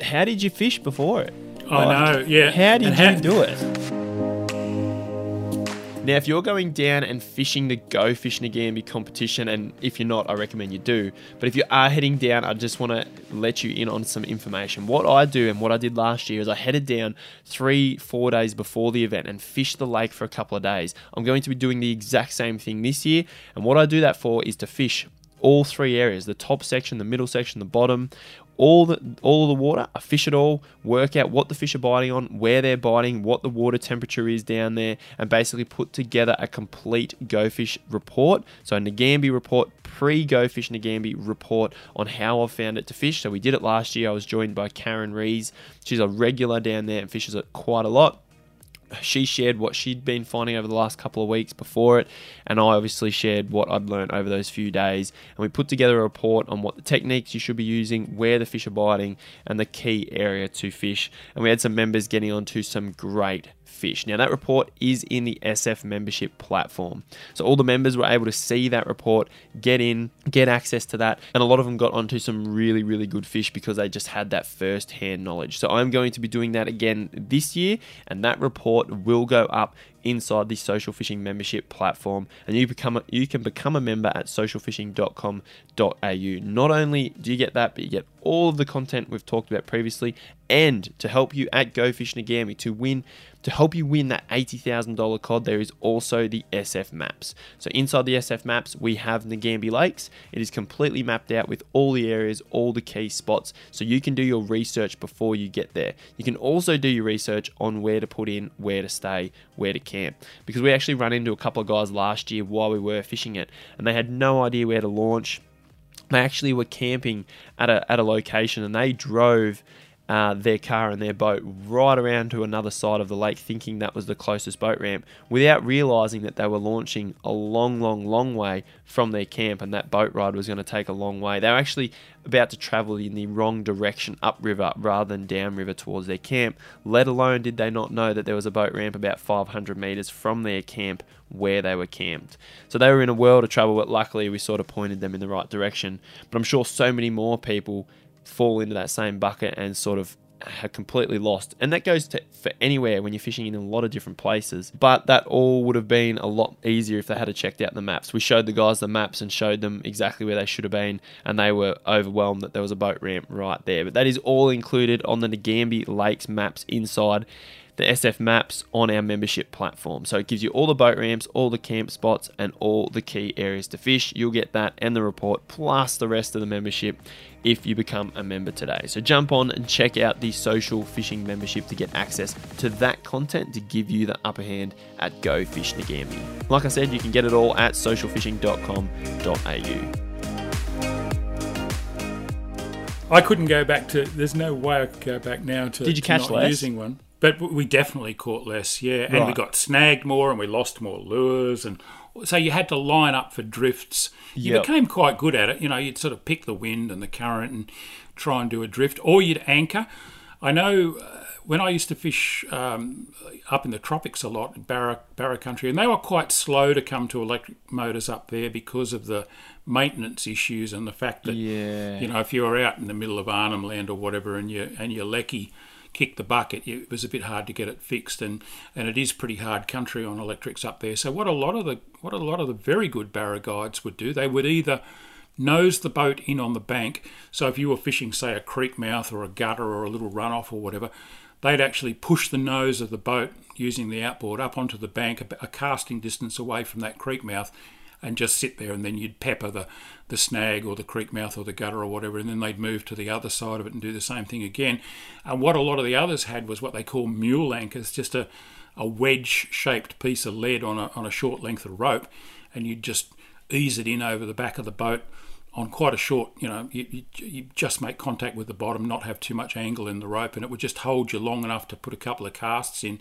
How did you fish before it? How did you do it? Now, if you're going down and fishing the Go Fish Nagambie competition, and if you're not, I recommend you do. But if you are heading down, I just want to let you in on some information. What I do and what I did last year is I headed down 3-4 days before the event and fished the lake for a couple of days. I'm going to be doing the exact same thing this year. And what I do that for is to fish all three areas, the top section, the middle section, the bottom, all of the water. I fish it all, work out what the fish are biting on, where they're biting, what the water temperature is down there, and basically put together a complete Go Fish report. So a Nagambie report, pre-Go Fish Nagambie report on how I've found it to fish. So we did it last year. I was joined by Karen Rees. She's a regular down there and fishes it quite a lot. She shared what she'd been finding over the last couple of weeks before it, and I obviously shared what I'd learned over those few days, and we put together a report on what the techniques you should be using, where the fish are biting, and the key area to fish, and we had some members getting onto some great fish. Now, that report is in the SF membership platform. So all the members were able to see that report, get access to that, and a lot of them got onto some really, really good fish because they just had that first-hand knowledge. So I'm going to be doing that again this year, and that report will go up inside the Social Fishing Membership platform, and you can become a member at socialfishing.com.au. Not only do you get that, but you get all of the content we've talked about previously, and to help you at Go Fish Nagambie to help you win that $80,000 cod, there is also the SF maps. So inside the SF maps, we have Nagambie Lakes. It is completely mapped out with all the areas, all the key spots, so you can do your research before you get there. You can also do your research on where to put in, where to stay, where to camp, because we actually ran into a couple of guys last year while we were fishing it, and they had no idea where to launch. They actually were camping at a location, and they drove their car and their boat right around to another side of the lake, thinking that was the closest boat ramp, without realizing that they were launching a long, long, long way from their camp, and that boat ride was going to take a long way. They were actually about to travel in the wrong direction upriver rather than downriver towards their camp, let alone did they not know that there was a boat ramp about 500 meters from their camp where they were camped. So they were in a world of trouble, but luckily we sort of pointed them in the right direction. But I'm sure so many more people fall into that same bucket and sort of are completely lost. And that goes for anywhere when you're fishing in a lot of different places. But that all would have been a lot easier if they had checked out the maps. We showed the guys the maps and showed them exactly where they should have been, and they were overwhelmed that there was a boat ramp right there. But that is all included on the Nagambie Lakes maps inside the SF maps on our membership platform. So it gives you all the boat ramps, all the camp spots, and all the key areas to fish. You'll get that and the report, plus the rest of the membership if you become a member today. So jump on and check out the Social Fishing Membership to get access to that content to give you the upper hand at Go Fish Nagambie. Like I said, you can get it all at socialfishing.com.au. I couldn't go back to. There's no way I could go back now to. Did you catch less? Using one, but we definitely caught less. Yeah, and we got snagged more, and we lost more lures, and so you had to line up for drifts. You became quite good at it. You know, you'd sort of pick the wind and the current and try and do a drift, or you'd anchor. I know when I used to fish up in the tropics a lot, in Barra country, and they were quite slow to come to electric motors up there because of the maintenance issues and the fact that you know, if you were out in the middle of Arnhem Land or whatever, and your leckie kicked the bucket, it was a bit hard to get it fixed, and it is pretty hard country on electrics up there. So what a lot of the very good Barra guides would do, they would either nose the boat in on the bank, so if you were fishing say a creek mouth or a gutter or a little runoff or whatever, they'd actually push the nose of the boat using the outboard up onto the bank a casting distance away from that creek mouth, and just sit there, and then you'd pepper the snag or the creek mouth or the gutter or whatever, and then they'd move to the other side of it and do the same thing again. And what a lot of the others had was what they call mule anchors, just a wedge-shaped piece of lead on a short length of rope, and you'd just ease it in over the back of the boat on quite a short, you know, you just make contact with the bottom, not have too much angle in the rope, and it would just hold you long enough to put a couple of casts in.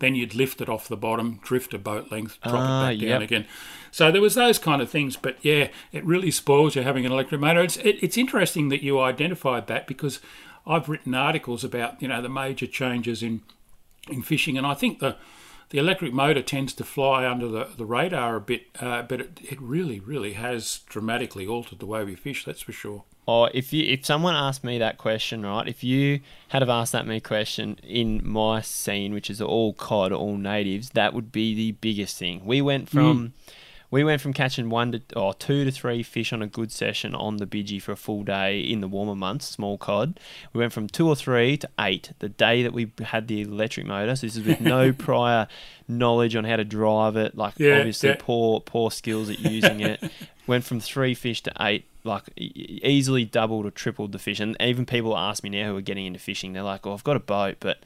Then you'd lift it off the bottom, drift a boat length, drop it back down again. So there was those kind of things, but yeah, it really spoils you having an electric motor. It's interesting that you identified that, because I've written articles about, you know, the major changes in fishing, and I think the electric motor tends to fly under the radar a bit, but it really, really has dramatically altered the way we fish, that's for sure. Oh, if someone asked me that question, right, if you had have asked that question in my scene, which is all cod, all natives, that would be the biggest thing. We went from catching 2 to 3 fish on a good session on the Bidgee for a full day in the warmer months, small cod. We went from 2 or 3 to 8 the day that we had the electric motor. So this is with no prior knowledge on how to drive it, like obviously poor skills at using it. Went from 3 fish to 8, like easily doubled or tripled the fish. And even people ask me now who are getting into fishing, they're like, oh, I've got a boat, but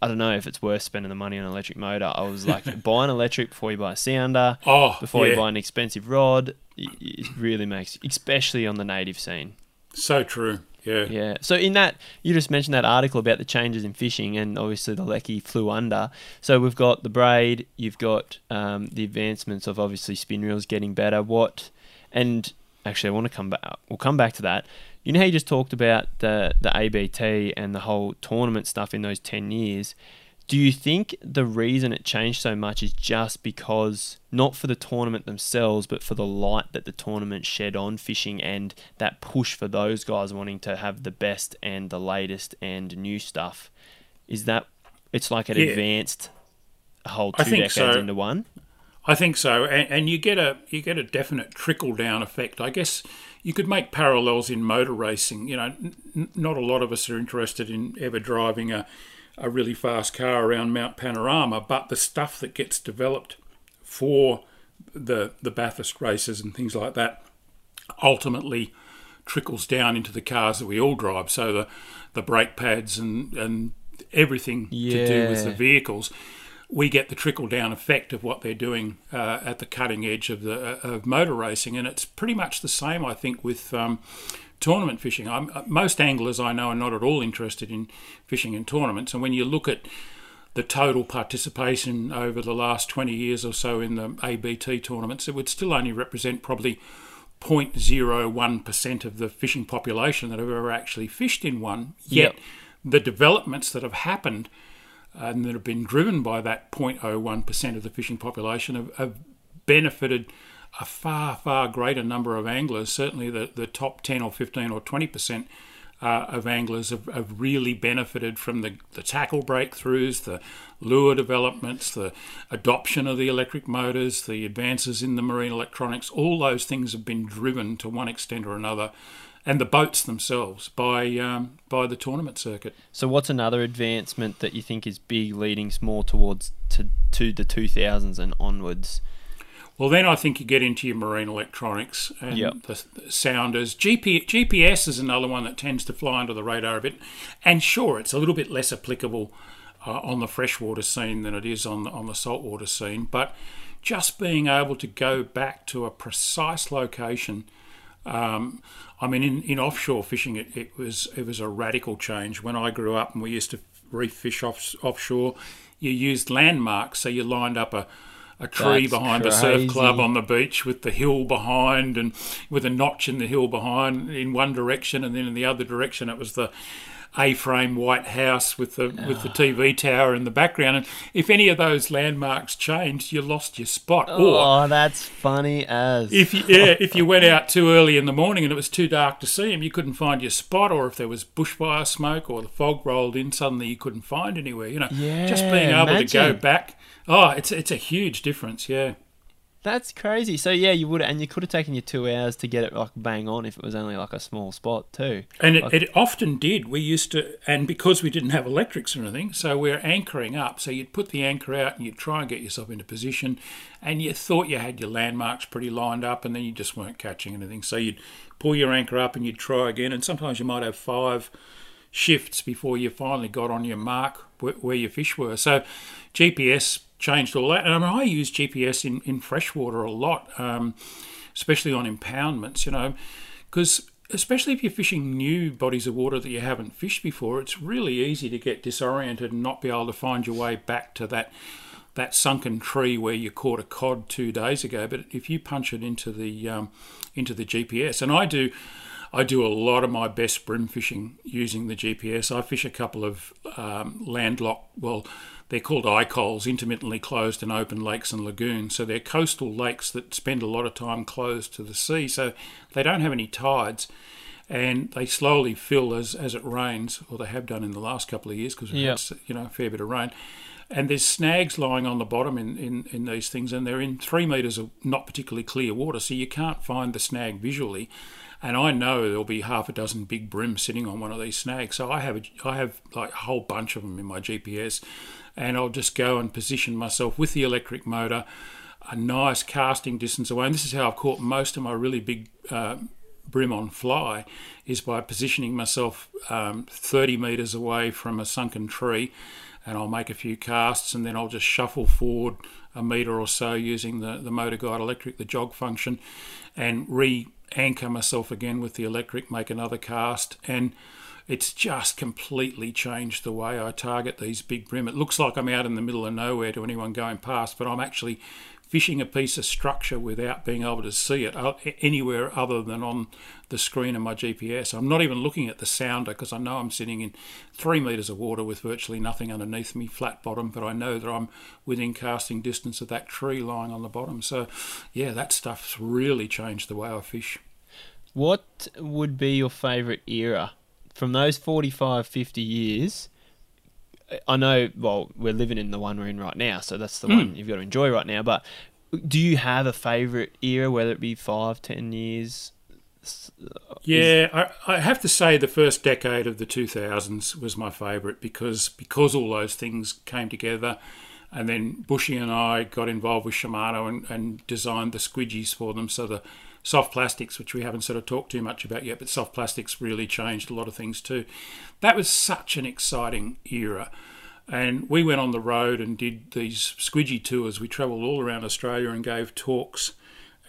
I don't know if it's worth spending the money on an electric motor. I was like, buy an electric before you buy a sounder, you buy an expensive rod. It really makes, especially on the native scene. So true, yeah. Yeah, so in that, you just mentioned that article about the changes in fishing, and obviously the leckie flew under. So we've got the braid, you've got the advancements of obviously spin reels getting better. And actually I want to come back, we'll come back to that. You know how you just talked about the ABT and the whole tournament stuff in those 10 years. Do you think the reason it changed so much is just because, not for the tournament themselves, but for the light that the tournament shed on fishing and that push for those guys wanting to have the best and the latest and new stuff? Is that it's like it advanced a whole 2 decades into one? I think so, and you get a definite trickle-down effect. I guess you could make parallels in motor racing. You know, not a lot of us are interested in ever driving a really fast car around Mount Panorama, but the stuff that gets developed for the Bathurst races and things like that ultimately trickles down into the cars that we all drive, so the brake pads and everything to do with the vehicles. We get the trickle-down effect of what they're doing at the cutting edge of of motor racing, and it's pretty much the same, I think, with tournament fishing. Most anglers I know are not at all interested in fishing in tournaments, and when you look at the total participation over the last 20 years or so in the ABT tournaments, it would still only represent probably 0.01% of the fishing population that have ever actually fished in one, yet the developments that have happened and that have been driven by that 0.01% of the fishing population have benefited a far, far greater number of anglers. Certainly the top 10 or 15 or 20% of anglers have really benefited from the tackle breakthroughs, the lure developments, the adoption of the electric motors, the advances in the marine electronics. All those things have been driven to one extent or another and the boats themselves by the tournament circuit. So what's another advancement that you think is big, leading more towards to the 2000s and onwards? Well, then I think you get into your marine electronics and the sounders. GPS is another one that tends to fly under the radar a bit. And sure, it's a little bit less applicable on the freshwater scene than it is on the saltwater scene. But just being able to go back to a precise location, I mean, in offshore fishing, it was a radical change. When I grew up and we used to reef fish offshore, you used landmarks, so you lined up a tree behind the surf club on the beach with the hill behind and with a notch in the hill behind in one direction, and then in the other direction it was the A-frame white house with the TV tower in the background. And if any of those landmarks changed, you lost your spot. Oh, or that's funny as. If you went out too early in the morning and it was too dark to see them, you couldn't find your spot. Or if there was bushfire smoke or the fog rolled in, suddenly you couldn't find anywhere. You know, just being able to go back. Oh, it's a huge difference, yeah. That's crazy. So, yeah, you could have taken your 2 hours to get it like bang on if it was only like a small spot too. And it often did. We used to, and because we didn't have electrics or anything, so we were anchoring up. So you'd put the anchor out and you'd try and get yourself into position, and you thought you had your landmarks pretty lined up, and then you just weren't catching anything. So you'd pull your anchor up and you'd try again, and sometimes you might have 5 shifts before you finally got on your mark where your fish were. So GPS changed all that. And I mean, I use GPS in freshwater a lot, especially on impoundments, you know, because especially if you're fishing new bodies of water that you haven't fished before, it's really easy to get disoriented and not be able to find your way back to that sunken tree where you caught a cod 2 days ago. But if you punch it into the GPS, and I do a lot of my best brim fishing using the GPS. I fish a couple of landlocked, well, they're called ICOLs, intermittently closed and open lakes and lagoons. So they're coastal lakes that spend a lot of time closed to the sea. So they don't have any tides, and they slowly fill as it rains, or they have done in the last couple of years because we've had, you know, a fair bit of rain. And there's snags lying on the bottom in these things, and they're in 3 metres of not particularly clear water, so you can't find the snag visually. And I know there'll be half a dozen big brim sitting on one of these snags. So I have like a whole bunch of them in my GPS, and I'll just go and position myself with the electric motor a nice casting distance away. And this is how I've caught most of my really big brim on fly, is by positioning myself 30 metres away from a sunken tree, and I'll make a few casts, and then I'll just shuffle forward a metre or so using the motor guide electric, the jog function, and anchor myself again with the electric, make another cast, and it's just completely changed the way I target these big brim. It looks like I'm out in the middle of nowhere to anyone going past, but I'm actually fishing a piece of structure without being able to see it anywhere other than on the screen of my GPS. I'm not even looking at the sounder because I know I'm sitting in 3 metres of water with virtually nothing underneath me, flat bottom, but I know that I'm within casting distance of that tree lying on the bottom. So, yeah, that stuff's really changed the way I fish. What would be your favourite era? From those 45, 50 years, I know, well, we're living in the one we're in right now, so that's the one you've got to enjoy right now, but do you have a favourite era, whether it be 5, 10 years? Yeah, I have to say the first decade of the 2000s was my favourite because all those things came together, and then Bushy and I got involved with Shimano and designed the Squidgies for them, so the soft plastics, which we haven't sort of talked too much about yet, but soft plastics really changed a lot of things too. That was such an exciting era. And we went on the road and did these Squidgy tours. We travelled all around Australia and gave talks.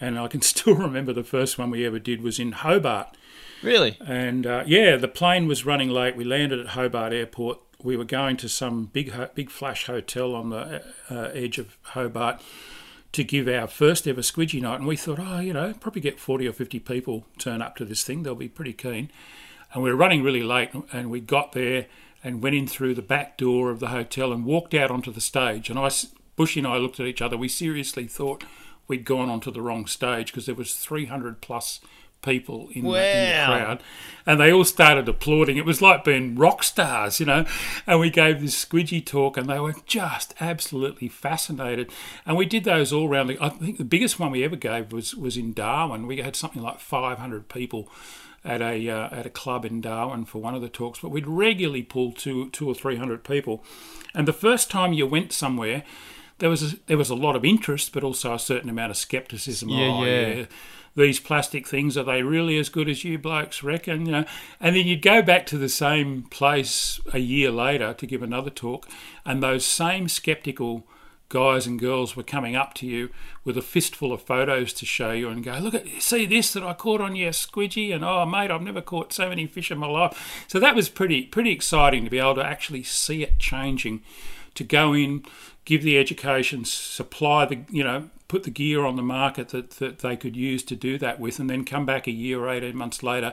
And I can still remember the first one we ever did was in Hobart. Really? And the plane was running late. We landed at Hobart Airport. We were going to some big flash hotel on the edge of Hobart to give our first ever Squidgy night, and we thought, probably get 40 or 50 people turn up to this thing, they'll be pretty keen. And we were running really late, and we got there and went in through the back door of the hotel and walked out onto the stage. And Bushy and I looked at each other. We seriously thought we'd gone onto the wrong stage because there was 300 plus people in the crowd, and they all started applauding. It was like being rock stars, you know. And we gave this Squidgy talk, and they were just absolutely fascinated. And we did those all around. I think the biggest one we ever gave was in Darwin. We had something like 500 people at a club in Darwin for one of the talks, but we'd regularly pull 200 or 300 people. And the first time you went somewhere, there was a lot of interest, but also a certain amount of scepticism. These plastic things, are they really as good as you blokes reckon? You know? And then you'd go back to the same place a year later to give another talk, and those same sceptical guys and girls were coming up to you with a fistful of photos to show you and go, look at, see this that I caught on your squidgy, and oh mate, I've never caught so many fish in my life. So that was pretty exciting to be able to actually see it changing, to go in, give the education, supply the, you know, put the gear on the market that they could use to do that with, and then come back a year or 18 months later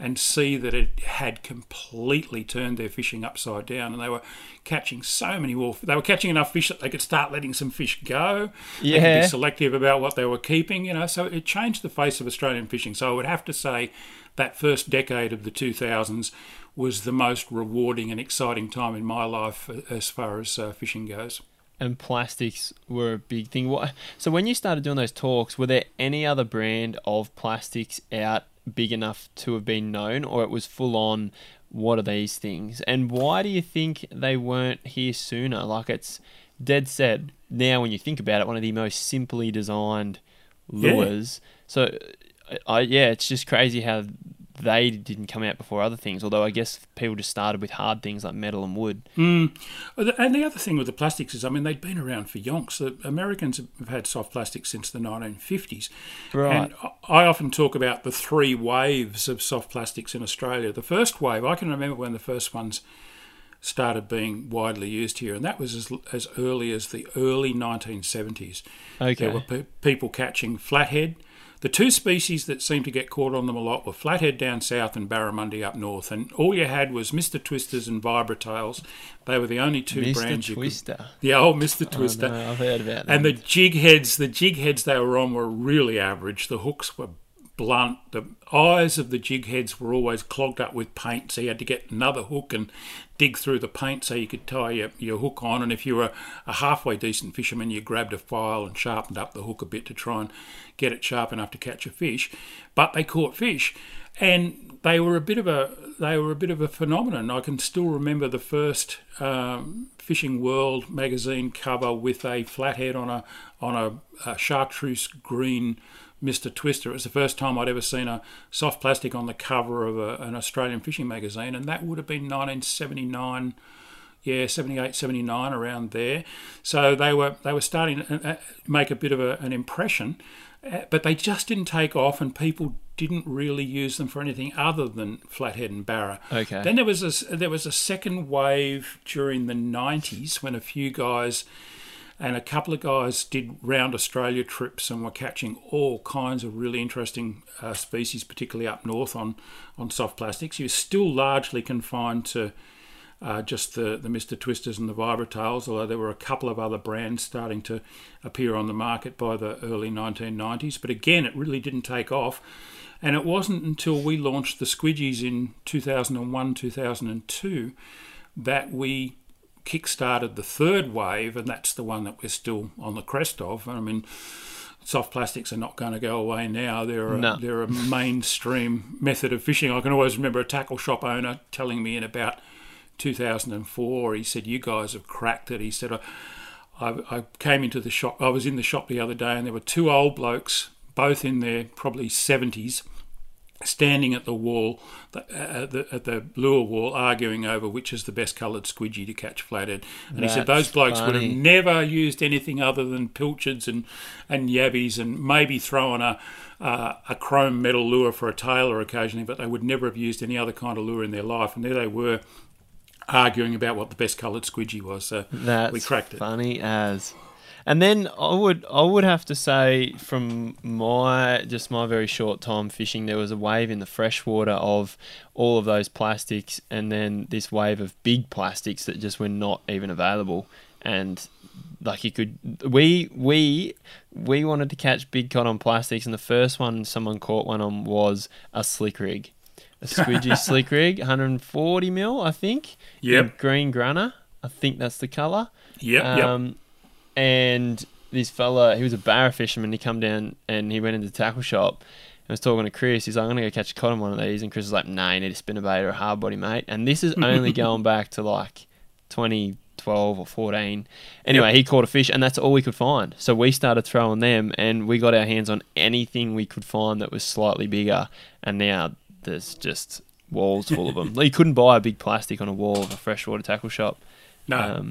and see that it had completely turned their fishing upside down, and they were catching so many more. They were catching enough fish that they could start letting some fish go. Yeah. They could be selective about what they were keeping, you know. So it changed the face of Australian fishing. So I would have to say that first decade of the 2000s was the most rewarding and exciting time in my life as far as fishing goes. And plastics were a big thing. So when you started doing those talks, were there any other brand of plastics out big enough to have been known, or it was full on, what are these things? And why do you think they weren't here sooner? Like, it's dead set now when you think about it, one of the most simply designed lures. Yeah. So, it's just crazy how they didn't come out before other things, although I guess people just started with hard things like metal and wood. Mm. And the other thing with the plastics is, I mean, they'd been around for yonks. The Americans have had soft plastics since the 1950s. Right. And I often talk about the three waves of soft plastics in Australia. The first wave, I can remember when the first ones started being widely used here, and that was as early as the early 1970s. Okay. There were people catching flathead. The two species that seemed to get caught on them a lot were flathead down south and barramundi up north, and all you had was Mr Twisters and vibratails. They were the only two brands. Mr Twister. The old Mr Twister. Oh, no, I've heard about that. And the jig heads they were on were really average. The hooks were blunt. The eyes of the jig heads were always clogged up with paint, so you had to get another hook and dig through the paint so you could tie your hook on. And if you were a halfway decent fisherman, you grabbed a file and sharpened up the hook a bit to try and get it sharp enough to catch a fish. But they caught fish, and they were a bit of a phenomenon. I can still remember the first Fishing World magazine cover with a flathead on a chartreuse green Mr. Twister. It was the first time I'd ever seen a soft plastic on the cover of an Australian fishing magazine, and that would have been 1979, 78, 79, around there. So they were starting to make a bit of an impression, but they just didn't take off, and people didn't really use them for anything other than flathead and barra. Okay. Then there was a second wave during the 90s when a few guys... And a couple of guys did round Australia trips and were catching all kinds of really interesting species, particularly up north on soft plastics. You're still largely confined to just the Mr. Twisters and the vibratails, although there were a couple of other brands starting to appear on the market by the early 1990s. But again, it really didn't take off. And it wasn't until we launched the Squidgies in 2001, 2002 that we kick-started the third wave, and that's the one that we're still on the crest of. I mean, soft plastics are not going to go away now. They're a mainstream method of fishing. I can always remember a tackle shop owner telling me in about 2004, he said, you guys have cracked it. He said, I came into the shop, I was in the shop the other day, and there were two old blokes, both in their probably 70s, standing at the wall, at the lure wall, arguing over which is the best coloured squidgy to catch flathead. And that's, he said, those blokes funny. Would have never used anything other than pilchards and yabbies, and maybe throwing a chrome metal lure for a tailor occasionally, but they would never have used any other kind of lure in their life. And there they were, arguing about what the best coloured squidgy was. So that's, we cracked it. Funny as. And then I would have to say, from my very short time fishing, there was a wave in the freshwater of all of those plastics, and then this wave of big plastics that just were not even available. And like, you could, we wanted to catch big cod on plastics, and the first one someone caught one on was a slick rig, a Squidgy slick rig, 140 mil, I think. Yep. In green grunner, I think that's the colour. Yep. And this fella, he was a barra fisherman, he come down and he went into the tackle shop. I was talking to Chris, he's like, I'm going to go catch a cod on one of these. And Chris was like, nah, you need a spinnerbait or a hard body, mate. And this is only going back to like 2012 or 14. Anyway, yep. He caught a fish and that's all we could find. So we started throwing them and we got our hands on anything we could find that was slightly bigger. And now there's just walls full of them. You couldn't buy a big plastic on a wall of a freshwater tackle shop. No.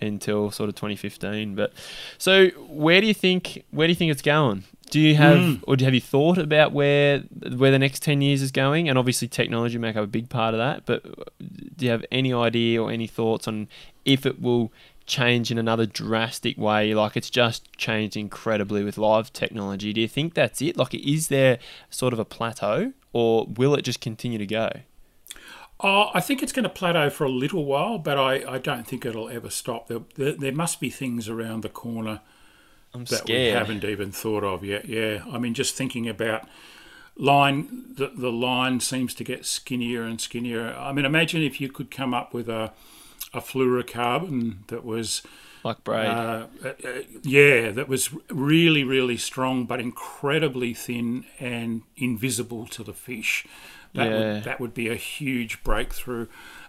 Until sort of 2015. But so where do you think it's going? Do you have or have you thought about where the next 10 years is going? And obviously technology make up a big part of that, but do you have any idea or any thoughts on if it will change in another drastic way? Like, it's just changed incredibly with live technology. Do you think that's it? Like, is there sort of a plateau, or will it just continue to go? I think it's going to plateau for a little while, but I don't think it'll ever stop. There must be things around the corner that we haven't even thought of yet. Yeah, I mean, just thinking about line, the line seems to get skinnier and skinnier. I mean, imagine if you could come up with a fluorocarbon that was like braid. That was really, really strong, but incredibly thin and invisible to the fish. That would be a huge breakthrough.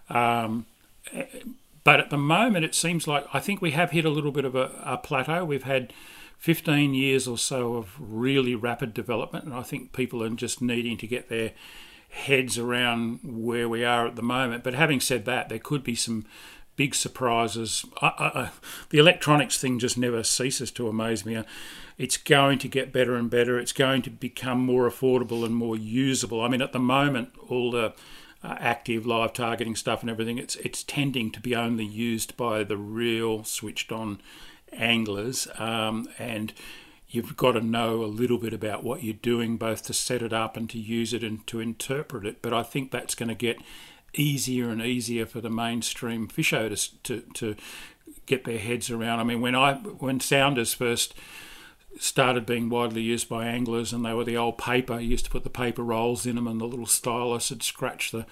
But at the moment, it seems like I think we have hit a little bit of a plateau. We've had 15 years or so of really rapid development, and I think people are just needing to get their heads around where we are at the moment. But having said that, there could be some big surprises. The electronics thing just never ceases to amaze me. It's going to get better and better. It's going to become more affordable and more usable. I mean, at the moment, all the active live targeting stuff and everything, it's tending to be only used by the real switched-on anglers. And you've got to know a little bit about what you're doing, both to set it up and to use it and to interpret it. But I think that's going to get easier and easier for the mainstream fisho to get their heads around. I mean, when sounders first started being widely used by anglers, and they were the old paper, you used to put the paper rolls in them and the little stylus would scratch the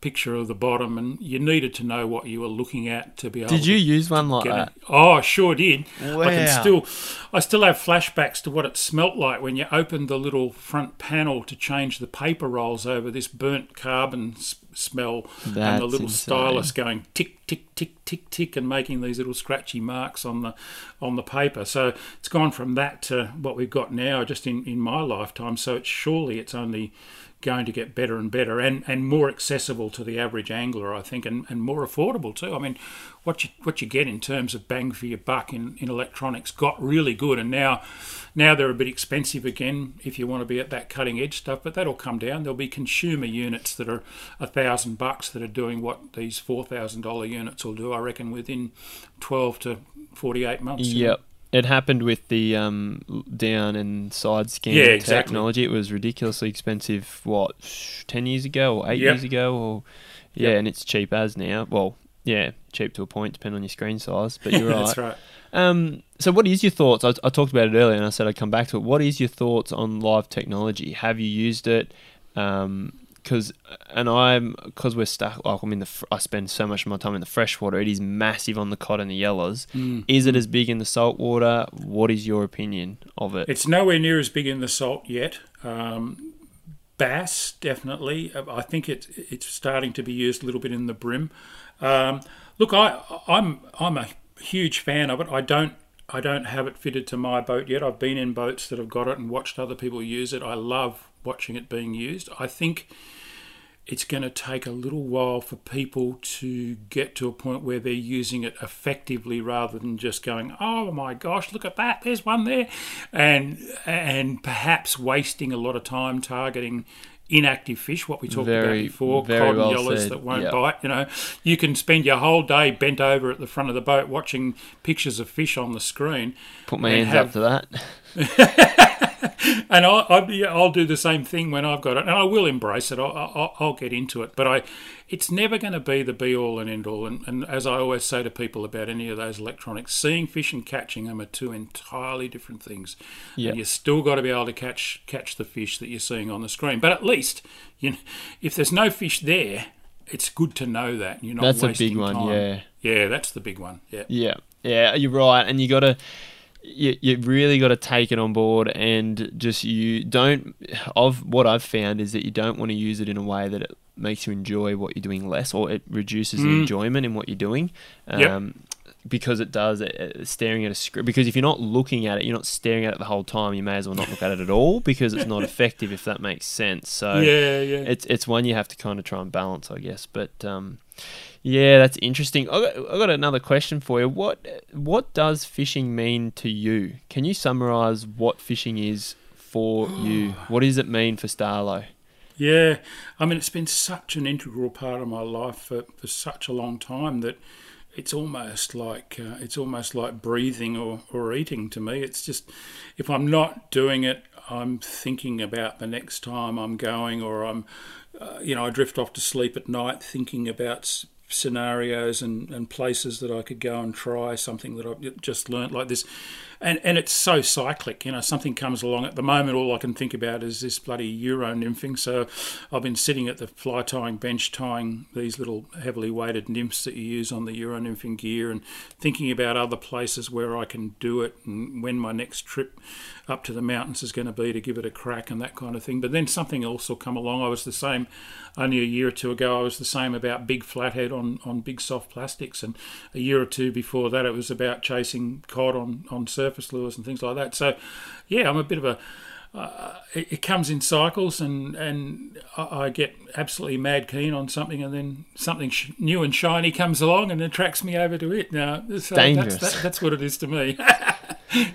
picture of the bottom, and you needed to know what you were looking at to be able to... Did you use one like that? Oh, I sure did. Wow. I still have flashbacks to what it smelt like when you opened the little front panel to change the paper rolls over, this burnt carbon smell. That's and the little insane. Stylus going tick, tick, tick, tick, tick, and making these little scratchy marks on the paper. So it's gone from that to what we've got now just in my lifetime. So it's only going to get better and better and more accessible to the average angler, I think, and more affordable too. I mean, what you get in terms of bang for your buck in electronics got really good, and now they're a bit expensive again if you want to be at that cutting edge stuff, but that'll come down. There'll be consumer units that are $1,000 that are doing what these $4,000 units will do, I reckon, within 12 to 48 months. Yep. It happened with the down and side scan technology. It was ridiculously expensive, 10 years ago or 8 years ago? And it's cheap as now. Well, yeah, cheap to a point, depending on your screen size, but you're right. That's right. So what is your thoughts? I talked about it earlier and I said I'd come back to it. What is your thoughts on live technology? Have you used it? Because we're stuck. Like, I spend so much of my time in the freshwater. It is massive on the cod and the yellows. Is it as big in the saltwater? What is your opinion of it? It's nowhere near as big in the salt yet. Bass, definitely. I think it's starting to be used a little bit in the brim. Look, I'm a huge fan of it. I don't have it fitted to my boat yet. I've been in boats that have got it and watched other people use it. I love watching it being used. I think it's going to take a little while for people to get to a point where they're using it effectively, rather than just going, oh my gosh, look at that, there's one there, and perhaps wasting a lot of time targeting inactive fish, what we talked about before, cod and yellows that won't bite. You know, you can spend your whole day bent over at the front of the boat watching pictures of fish on the screen. Put my hands up to that. And I'll do the same thing when I've got it, and I will embrace it. I'll get into it, but it's never going to be the be-all and end-all. And as I always say to people about any of those electronics, seeing fish and catching them are two entirely different things. Yep. And you still got to be able to catch the fish that you're seeing on the screen. But at least, you know, if there's no fish there, it's good to know that. You're not wasting time. That's a big one, yeah. Yeah, that's the big one. Yeah, you're right, and you got to... you really got to take it on board, and just you don't. Of what I've found is that you don't want to use it in a way that it makes you enjoy what you're doing less, or it reduces the enjoyment in what you're doing. Because it does, staring at a script. Because if you're not looking at it, you're not staring at it the whole time. You may as well not look at it at all, because it's not effective, if that makes sense. So it's one you have to kind of try and balance, I guess. But yeah, that's interesting. I got another question for you. What does fishing mean to you? Can you summarise what fishing is for you? What does it mean for Starlo? Yeah, I mean, it's been such an integral part of my life for such a long time that it's almost like breathing or eating to me. It's just, if I'm not doing it, I'm thinking about the next time I'm going, or I drift off to sleep at night thinking about scenarios and places that I could go and try something that I've just learnt, like this. And it's so cyclic, you know, something comes along. At the moment, all I can think about is this bloody Euro nymphing. So I've been sitting at the fly tying bench, tying these little heavily weighted nymphs that you use on the Euro nymphing gear, and thinking about other places where I can do it, and when my next trip up to the mountains is going to be to give it a crack, and that kind of thing. But then something else will come along. I was the same only a year or two ago. I was the same about big flathead on big soft plastics, and a year or two before that, it was about chasing cod on surface lures and things like that. So yeah, I'm a bit of a it comes in cycles, and I get absolutely mad keen on something, and then something new and shiny comes along and attracts me over to it. Now, so dangerous. That's what it is to me.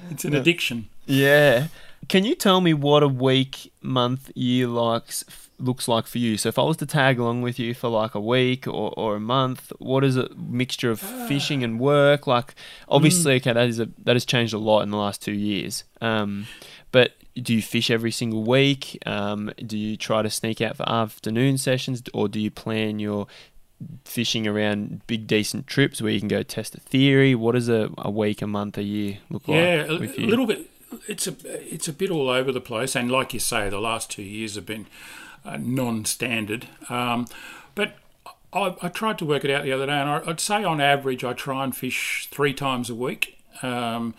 It's an addiction. Yeah. Can you tell me what a week, month, year looks like for you? So if I was to tag along with you for like a week or a month, what is a mixture of fishing and work? Like, obviously, okay, that has changed a lot in the last 2 years. But do you fish every single week? Do you try to sneak out for afternoon sessions, or do you plan your fishing around big decent trips where you can go test a theory? What does a week, a month, a year look like with you? Yeah, a little bit. It's a bit all over the place, and like you say, the last 2 years have been non-standard, but I tried to work it out the other day, and I'd say on average I try and fish 3 times a week, and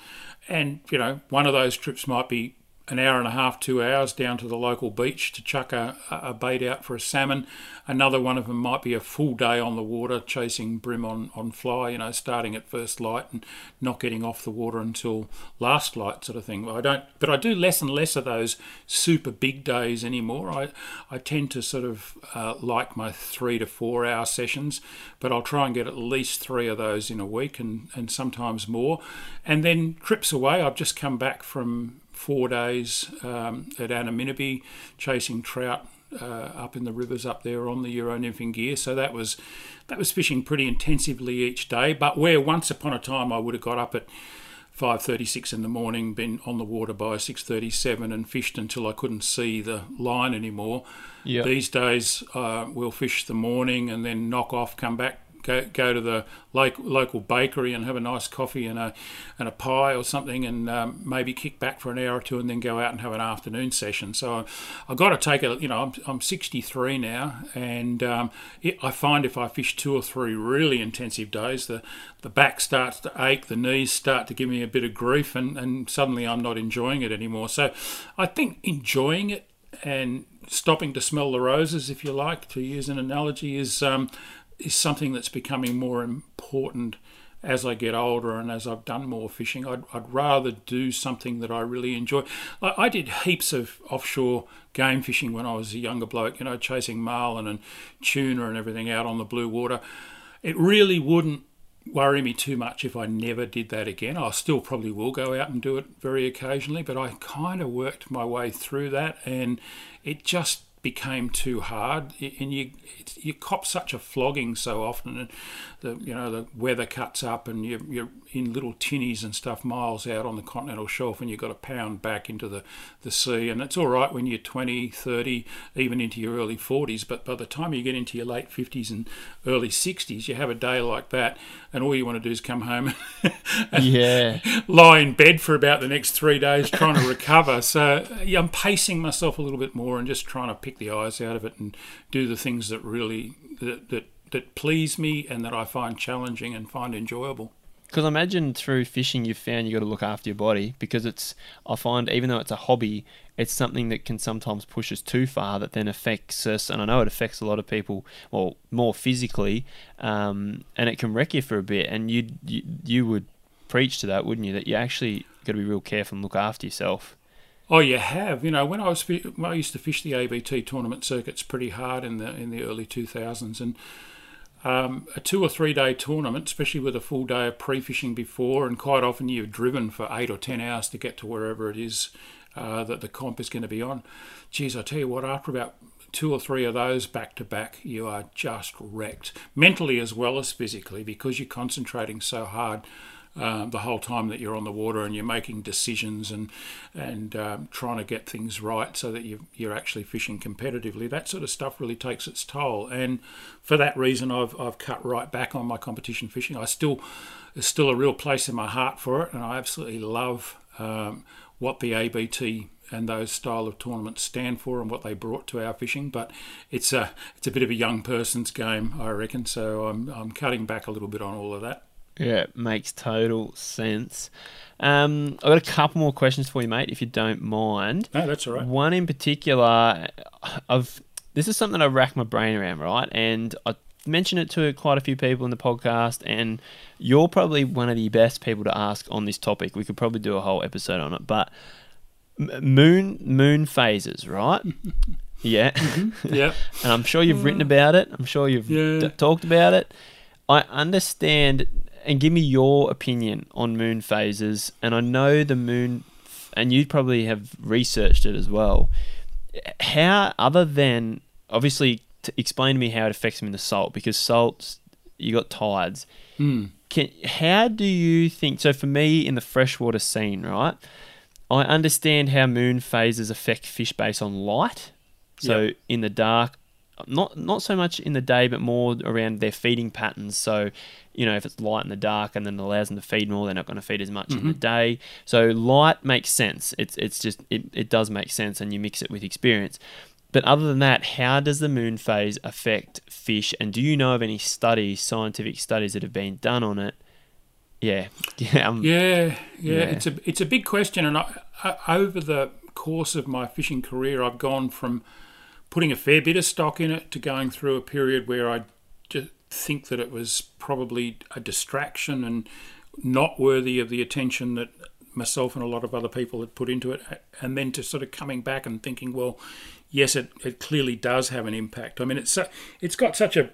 you know, one of those trips might be an hour and a half, 2 hours down to the local beach to chuck a bait out for a salmon. Another one of them might be a full day on the water chasing brim on fly, you know, starting at first light and not getting off the water until last light, sort of thing. I do less and less of those super big days anymore. I tend to sort of like my 3 to 4 hour sessions, but I'll try and get at least 3 of those in a week, and sometimes more. And then trips away. I've just come back from 4 days at Arnhem Land chasing trout up in the rivers up there on the Euro nymphing gear. So that was fishing pretty intensively each day. But where once upon a time I would have got up at 5:36 in the morning, been on the water by 6:37, and fished until I couldn't see the line anymore. Yep. These days we'll fish the morning and then knock off, come back, go to the local bakery and have a nice coffee and a pie or something, and maybe kick back for an hour or two, and then go out and have an afternoon session. So I've got to take it, you know, I'm 63 now, and I find if I fish 2 or 3 really intensive days, the back starts to ache, the knees start to give me a bit of grief, and suddenly I'm not enjoying it anymore. So I think enjoying it and stopping to smell the roses, if you like, to use an analogy, is something that's becoming more important as I get older and as I've done more fishing. I'd rather do something that I really enjoy. I did heaps of offshore game fishing when I was a younger bloke, you know, chasing marlin and tuna and everything out on the blue water. It really wouldn't worry me too much if I never did that again. I still probably will go out and do it very occasionally, but I kind of worked my way through that, and it just became too hard, and you cop such a flogging so often, and the weather cuts up, and you're in little tinnies and stuff miles out on the continental shelf, and you've got to pound back into the sea. And it's all right when you're 20, 30, even into your early 40s, but by the time you get into your late 50s and early 60s, you have a day like that, and all you want to do is come home and lie in bed for about the next 3 days trying to recover. So yeah, I'm pacing myself a little bit more and just trying to pick the eyes out of it and do the things that really that please me and that I find challenging and find enjoyable. Because I imagine through fishing you've found you've got to look after your body, because it's, I find even though it's a hobby, it's something that can sometimes push us too far that then affects us, and I know it affects a lot of people, well, more physically, and it can wreck you for a bit, and you would preach to that, wouldn't you, that you actually got to be real careful and look after yourself. Oh, you have. You know, when I used to fish the ABT tournament circuits pretty hard in the early 2000s, and a 2 or 3 day tournament, especially with a full day of pre-fishing before, and quite often you've driven for 8 or 10 hours to get to wherever it is that the comp is going to be on. Geez, I tell you what, after about 2 or 3 of those back to back, you are just wrecked, mentally as well as physically, because you're concentrating so hard the whole time that you're on the water, and you're making decisions and trying to get things right so that you're actually fishing competitively. That sort of stuff really takes its toll, and for that reason I've cut right back on my competition fishing. There's still a real place in my heart for it, and I absolutely love what the ABT and those style of tournaments stand for and what they brought to our fishing, but it's a bit of a young person's game, I reckon, so I'm cutting back a little bit on all of that. Yeah, it makes total sense. I've got a couple more questions for you, mate, if you don't mind. No, that's all right. One in particular, this is something I rack my brain around, right? And I mentioned it to quite a few people in the podcast, and you're probably one of the best people to ask on this topic. We could probably do a whole episode on it, but moon phases, right? Yeah. Mm-hmm. Yeah. And I'm sure you've written about it. I'm sure you've talked about it. I understand... And give me your opinion on moon phases. And I know the moon, and you probably have researched it as well. How, other than, obviously, explain to me how it affects them in the salt, because salts, you got tides. Mm. How do you think, so for me in the freshwater scene, right, I understand how moon phases affect fish based on light. So in the dark, not so much in the day, but more around their feeding patterns. So, you know, if it's light in the dark and then it allows them to feed more, they're not going to feed as much in the day. So light makes sense. It does make sense, and you mix it with experience. But other than that, how does the moon phase affect fish? And do you know of any studies, scientific studies that have been done on it? Yeah. It's a big question. And I, over the course of my fishing career, I've gone from putting a fair bit of stock in it to going through a period where I just think that it was probably a distraction and not worthy of the attention that myself and a lot of other people had put into it, and then to sort of coming back and thinking, well, yes, it clearly does have an impact. I mean, it's got such a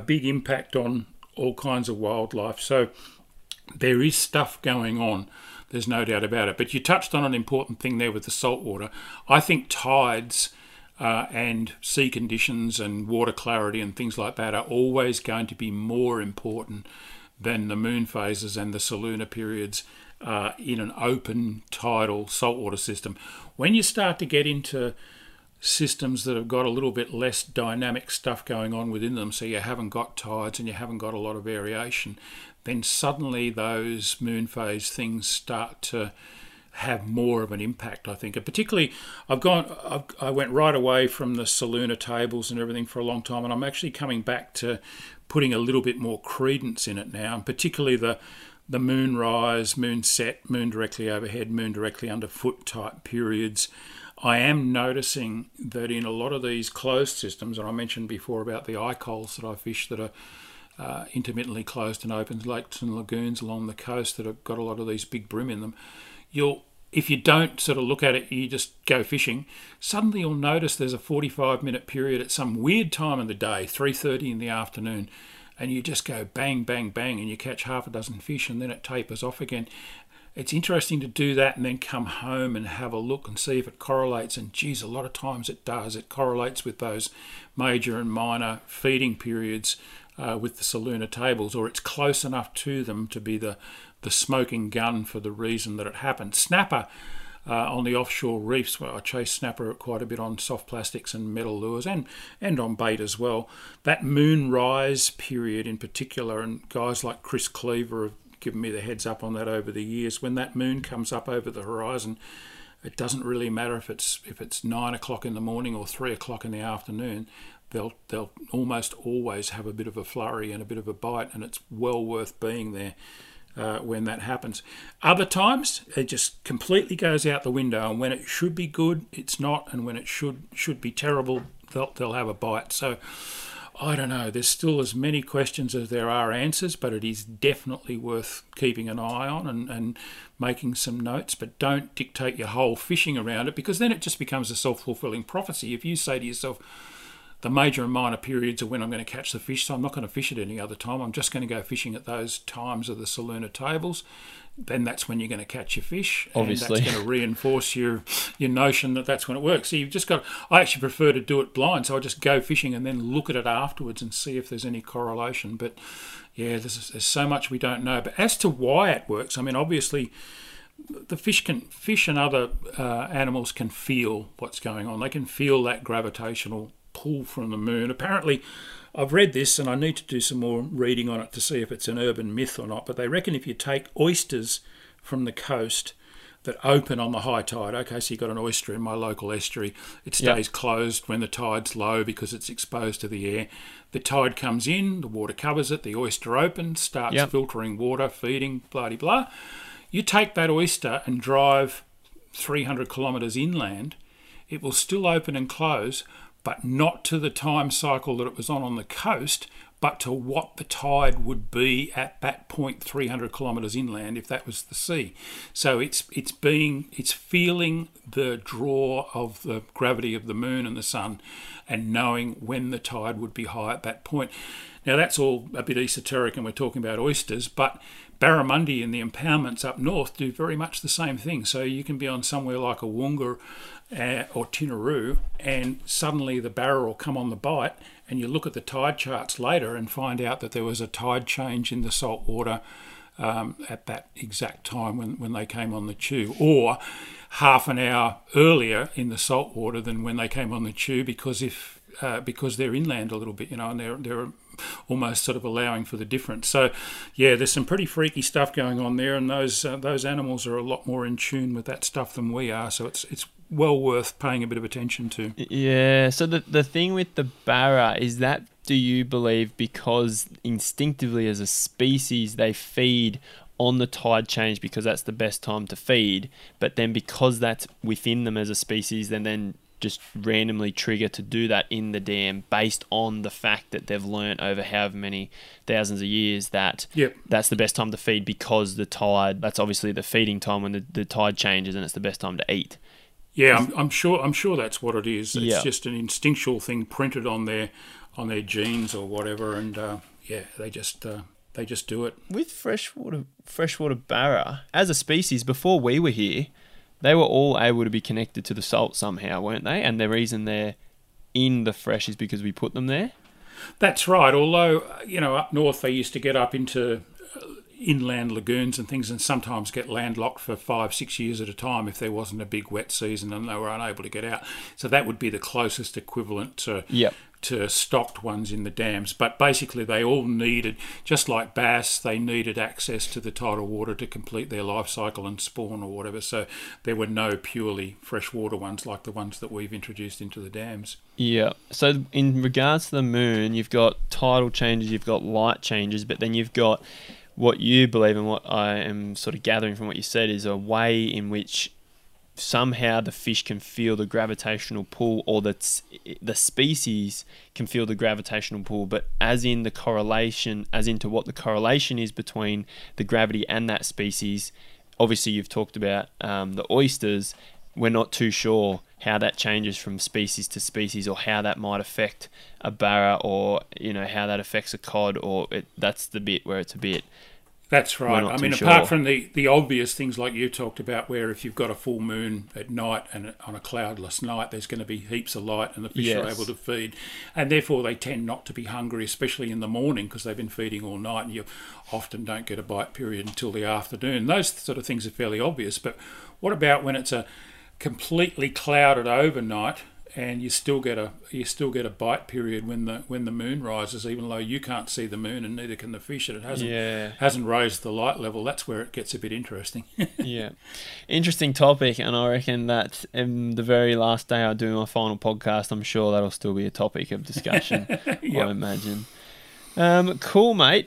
big impact on all kinds of wildlife, so there is stuff going on. There's no doubt about it. But you touched on an important thing there with the saltwater. I think tides... and sea conditions and water clarity and things like that are always going to be more important than the moon phases and the solunar periods in an open tidal saltwater system. When you start to get into systems that have got a little bit less dynamic stuff going on within them, so you haven't got tides and you haven't got a lot of variation, then suddenly those moon phase things start to have more of an impact, I think. And particularly, I went right away from the solunar tables and everything for a long time, and I'm actually coming back to putting a little bit more credence in it now, and particularly the moon rise, moon set, moon directly overhead, moon directly underfoot type periods. I am noticing that in a lot of these closed systems, and I mentioned before about the ICOLs that I fish that are intermittently closed and open, lakes and lagoons along the coast that have got a lot of these big brim in them, if you don't sort of look at it, you just go fishing, suddenly you'll notice there's a 45-minute period at some weird time of the day, 3:30 in the afternoon, and you just go bang, bang, bang, and you catch half a dozen fish, and then it tapers off again. It's interesting to do that and then come home and have a look and see if it correlates, and geez, a lot of times it does. It correlates with those major and minor feeding periods with the solunar tables, or it's close enough to them to be the smoking gun for the reason that it happened. Snapper on the offshore reefs, where I chase snapper quite a bit on soft plastics and metal lures and on bait as well. That moonrise period in particular, and guys like Chris Cleaver have given me the heads up on that over the years, when that moon comes up over the horizon, it doesn't really matter if it's 9 o'clock in the morning or 3 o'clock in the afternoon. They'll almost always have a bit of a flurry and a bit of a bite, and it's well worth being there when that happens. Other times it just completely goes out the window, and when it should be good it's not, and when it should be terrible they'll have a bite. So I don't know, there's still as many questions as there are answers, but it is definitely worth keeping an eye on and making some notes. But don't dictate your whole fishing around it, because then it just becomes a self-fulfilling prophecy. If you say to yourself, the major and minor periods are when I'm going to catch the fish, so I'm not going to fish at any other time, I'm just going to go fishing at those times of the Saluna tables, then that's when you're going to catch your fish. Obviously. And that's going to reinforce your notion that that's when it works. So you've just got, I actually prefer to do it blind, so I just go fishing and then look at it afterwards and see if there's any correlation. But yeah, there's so much we don't know. But as to why it works, I mean, obviously the fish and other animals can feel what's going on. They can feel that gravitational pull from the moon. Apparently, I've read this and I need to do some more reading on it to see if it's an urban myth or not, but they reckon if you take oysters from the coast that open on the high tide, okay, so you've got an oyster in my local estuary, it stays closed when the tide's low because it's exposed to the air. The tide comes in, the water covers it, the oyster opens, starts filtering water, feeding, blah de blah. You take that oyster and drive 300 kilometres inland, it will still open and close, but not to the time cycle that it was on the coast, but to what the tide would be at that point 300 kilometres inland if that was the sea. So it's feeling the draw of the gravity of the moon and the sun and knowing when the tide would be high at that point. Now that's all a bit esoteric and we're talking about oysters, but barramundi and the impoundments up north do very much the same thing. So you can be on somewhere like a Woonga or Tinaroo, and suddenly the barra will come on the bite, and you look at the tide charts later and find out that there was a tide change in the salt water at that exact time when they came on the chew, or half an hour earlier in the salt water than when they came on the chew, because they're inland a little bit, you know, and they're almost sort of allowing for the difference. So yeah, there's some pretty freaky stuff going on there, and those animals are a lot more in tune with that stuff than we are, so it's well worth paying a bit of attention to. Yeah, so the thing with the barra is that, do you believe, because instinctively as a species they feed on the tide change because that's the best time to feed, but then because that's within them as a species, then just randomly trigger to do that in the dam based on the fact that they've learnt over however many thousands of years that that's the best time to feed because the tide, that's obviously the feeding time when the tide changes and it's the best time to eat. Yeah, I'm sure that's what it is. It's just an instinctual thing printed on their genes or whatever, and they just do it. With freshwater barra as a species, before we were here, they were all able to be connected to the salt somehow, weren't they? And the reason they're in the fresh is because we put them there. That's right. Although, you know, up north they used to get up into inland lagoons and things, and sometimes get landlocked for 5-6 years at a time if there wasn't a big wet season and they were unable to get out. So that would be the closest equivalent to stocked ones in the dams. But basically they all needed, just like bass, they needed access to the tidal water to complete their life cycle and spawn or whatever. So there were no purely freshwater ones like the ones that we've introduced into the dams. Yeah. So in regards to the moon, you've got tidal changes, you've got light changes, but then you've got what you believe and what I am sort of gathering from what you said is a way in which somehow the fish can feel the gravitational pull, or that the species can feel the gravitational pull, but as in the correlation, as into what the correlation is between the gravity and that species. Obviously, you've talked about the oysters. We're not too sure how that changes from species to species, or how that might affect a barra, or you know how that affects a cod, or that's the bit where it's a bit. That's right. I mean, apart from the obvious things like you talked about, where if you've got a full moon at night and on a cloudless night, there's going to be heaps of light and the fish are able to feed, and therefore they tend not to be hungry, especially in the morning, because they've been feeding all night and you often don't get a bite period until the afternoon. Those sort of things are fairly obvious, but what about when it's a completely clouded overnight and you still get a bite period when the moon rises, even though you can't see the moon and neither can the fish, and it hasn't raised the light level? That's where it gets a bit interesting. Yeah, interesting topic, and I reckon that the very last day I do my final podcast, I'm sure that'll still be a topic of discussion. I imagine. Cool, mate.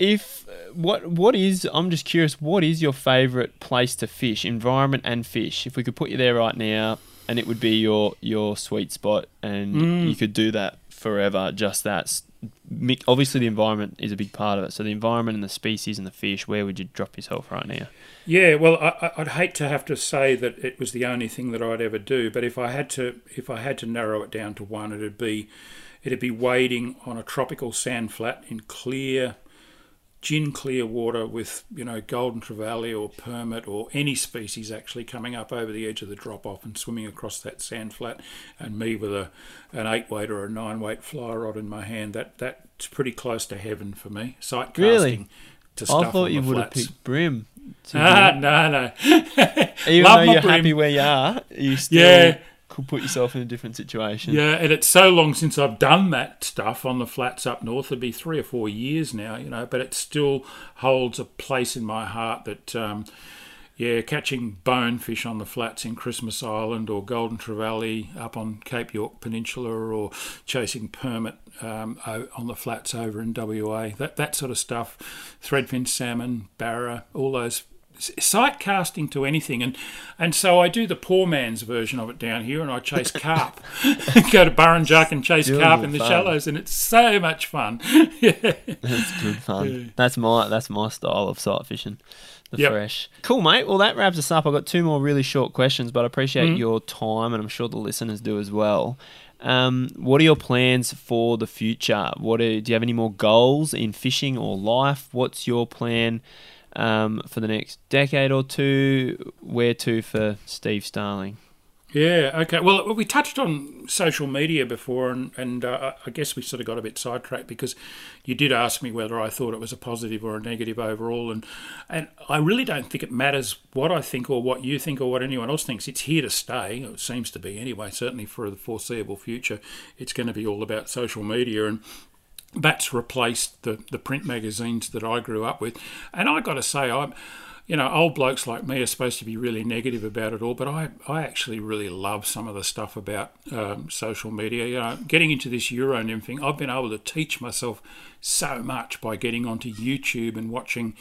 I'm just curious, what is your favourite place to fish, environment and fish? If we could put you there right now and it would be your sweet spot and you could do that forever, just that. Obviously the environment is a big part of it. So the environment and the species and the fish, where would you drop yourself right now? Yeah, well, I'd hate to have to say that it was the only thing that I'd ever do, but if I had to narrow it down to one, it'd be wading on a tropical sand flat in gin clear water with, golden trevally or permit or any species actually coming up over the edge of the drop-off and swimming across that sand flat, and me with an 8-weight or a 9-weight fly rod in my hand. That's pretty close to heaven for me. Sight casting to stuff on the flats. I thought you would have picked brim. No. Even though you're happy where you are, you still... Yeah. Could put yourself in a different situation. Yeah, and it's so long since I've done that stuff on the flats up north. It'd be 3 or 4 years now, but it still holds a place in my heart that, catching bonefish on the flats in Christmas Island or golden trevally up on Cape York Peninsula, or chasing permit on the flats over in WA, that sort of stuff, threadfin salmon, barra, all those, sight casting to anything, and so I do the poor man's version of it down here, and I chase carp. Go to Burrinjuck and chase carp in the shallows, and it's so much fun. Yeah. That's good fun. Yeah. That's my style of sight fishing. Fresh. Cool, mate. Well, that wraps us up. I've got 2 more really short questions, but I appreciate your time, and I'm sure the listeners do as well. What are your plans for the future? Do you have any more goals in fishing or life? What's your plan for the next decade or two? Where to for Steve Starling? Yeah, okay. Well, we touched on social media before, and I guess we sort of got a bit sidetracked because you did ask me whether I thought it was a positive or a negative overall, and I really don't think it matters what I think or what you think or what anyone else thinks. It's here to stay, or it seems to be anyway, certainly for the foreseeable future. It's going to be all about social media, and that's replaced the print magazines that I grew up with. And I got to say, old blokes like me are supposed to be really negative about it all, but I actually really love some of the stuff about social media. Getting into this Euro nymphing, I've been able to teach myself so much by getting onto YouTube and watching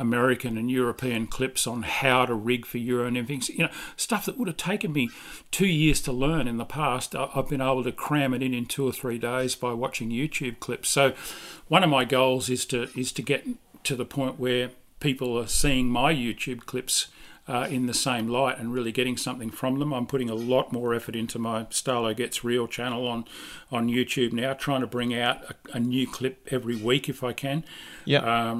American and European clips on how to rig for Euro nymphing. Stuff that would have taken me 2 years to learn in the past, I've been able to cram it in 2 or 3 days by watching YouTube clips. So one of my goals is to get to the point where people are seeing my YouTube clips in the same light and really getting something from them. I'm putting a lot more effort into my Starlo Gets Real channel on YouTube now, trying to bring out a new clip every week if I can. Yeah.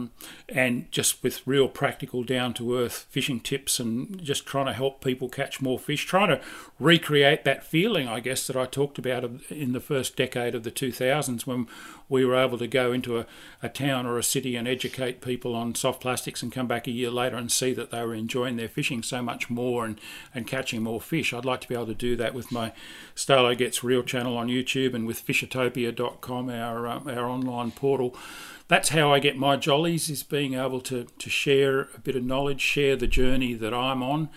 And just with real practical, down-to-earth fishing tips, and just trying to help people catch more fish, trying to recreate that feeling, I guess, that I talked about in the first decade of the 2000s when we were able to go into a town or a city and educate people on soft plastics and come back a year later and see that they were enjoying their fishing so much more and catching more fish. I'd like to be able to do that with my Starlo Gets Real channel on YouTube, and with Fishotopia.com, our online portal. That's how I get my jollies, is being able to share a bit of knowledge, share the journey that I'm on,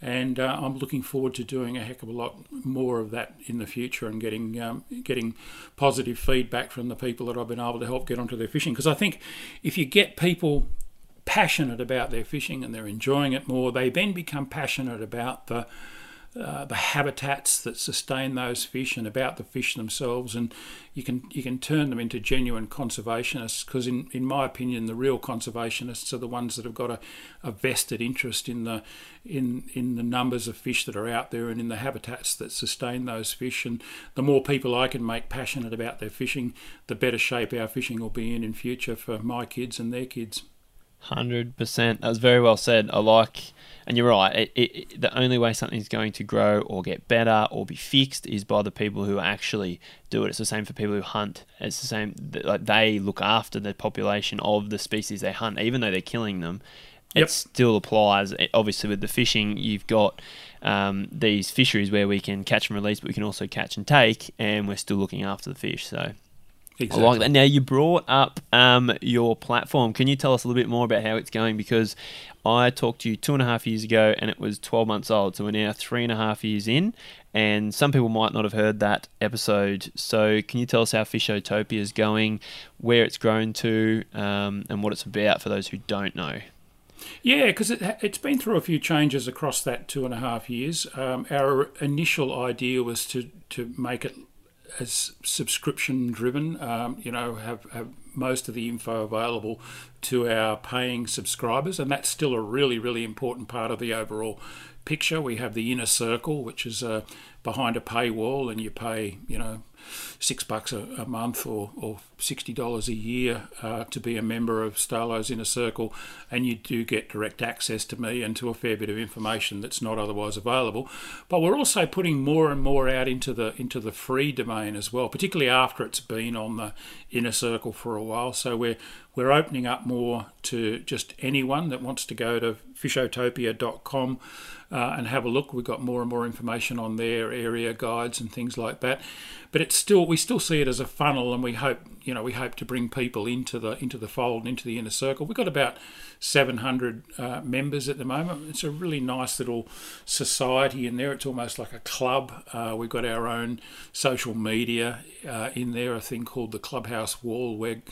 and I'm looking forward to doing a heck of a lot more of that in the future, and getting positive feedback from the people that I've been able to help get onto their fishing. Because I think if you get people passionate about their fishing and they're enjoying it more, they then become passionate about the habitats that sustain those fish and about the fish themselves, and you can turn them into genuine conservationists, because in my opinion the real conservationists are the ones that have got a vested interest in the numbers of fish that are out there and in the habitats that sustain those fish. And the more people I can make passionate about their fishing, the better shape our fishing will be in future for my kids and their kids. 100%. That was very well said. And you're right, the only way something's going to grow or get better or be fixed is by the people who actually do it. It's the same for people who hunt. It's the same, like they look after the population of the species they hunt, even though they're killing them. Yep. It still applies. Obviously, with the fishing, you've got these fisheries where we can catch and release, but we can also catch and take, and we're still looking after the fish. So Exactly. I like that. Now, you brought up your platform. Can you tell us a little bit more about how it's going? Because I talked to you 2.5 years ago and it was 12 months old. So we're now 3.5 years in, and some people might not have heard that episode. So can you tell us how Fishotopia is going, where it's grown to, and what it's about for those who don't know? Yeah, because it's been through a few changes across that 2.5 years. Our initial idea was to make it as subscription driven, have most of the info available to our paying subscribers, and that's still a really, really important part of the overall picture. We have the inner circle, which is behind a paywall, and you pay, $6 a month or $60 a year to be a member of Starlo's Inner Circle, and you do get direct access to me and to a fair bit of information that's not otherwise available. But we're also putting more and more out into the free domain as well, particularly after it's been on the Inner Circle for a while. So we're opening up more to just anyone that wants to go to fishotopia.com and have a look. We've got more and more information on their area guides and things like that. But it's still, we still see it as a funnel, and we hope to bring people into the fold and into the inner circle. We've got about 700 members at the moment. It's a really nice little society in there. It's almost like a club. We've got our own social media in there, a thing called the Clubhouse Wall, where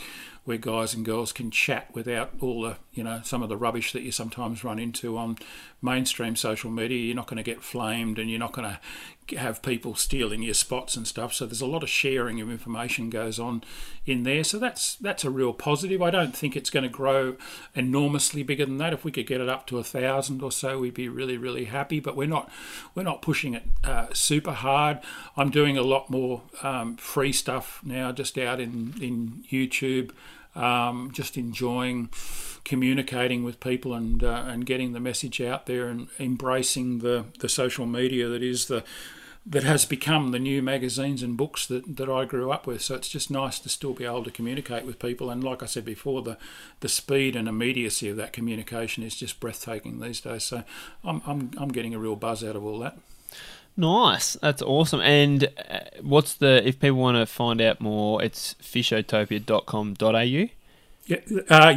guys and girls can chat without all the, some of the rubbish that you sometimes run into on mainstream social media. You're not going to get flamed, and you're not going to have people stealing your spots and stuff. So there's a lot of sharing of information goes on in there. So that's a real positive. I don't think it's going to grow enormously bigger than that. If we could get it up to 1,000 or so, we'd be really, really happy. But we're not pushing it super hard. I'm doing a lot more free stuff now, just out in YouTube. Just enjoying communicating with people and getting the message out there, and embracing the social media that has become the new magazines and books that I grew up with. So it's just nice to still be able to communicate with people. And like I said before, the speed and immediacy of that communication is just breathtaking these days. So I'm getting a real buzz out of all that. Nice. That's awesome. And if people want to find out more, it's fishotopia.com.au?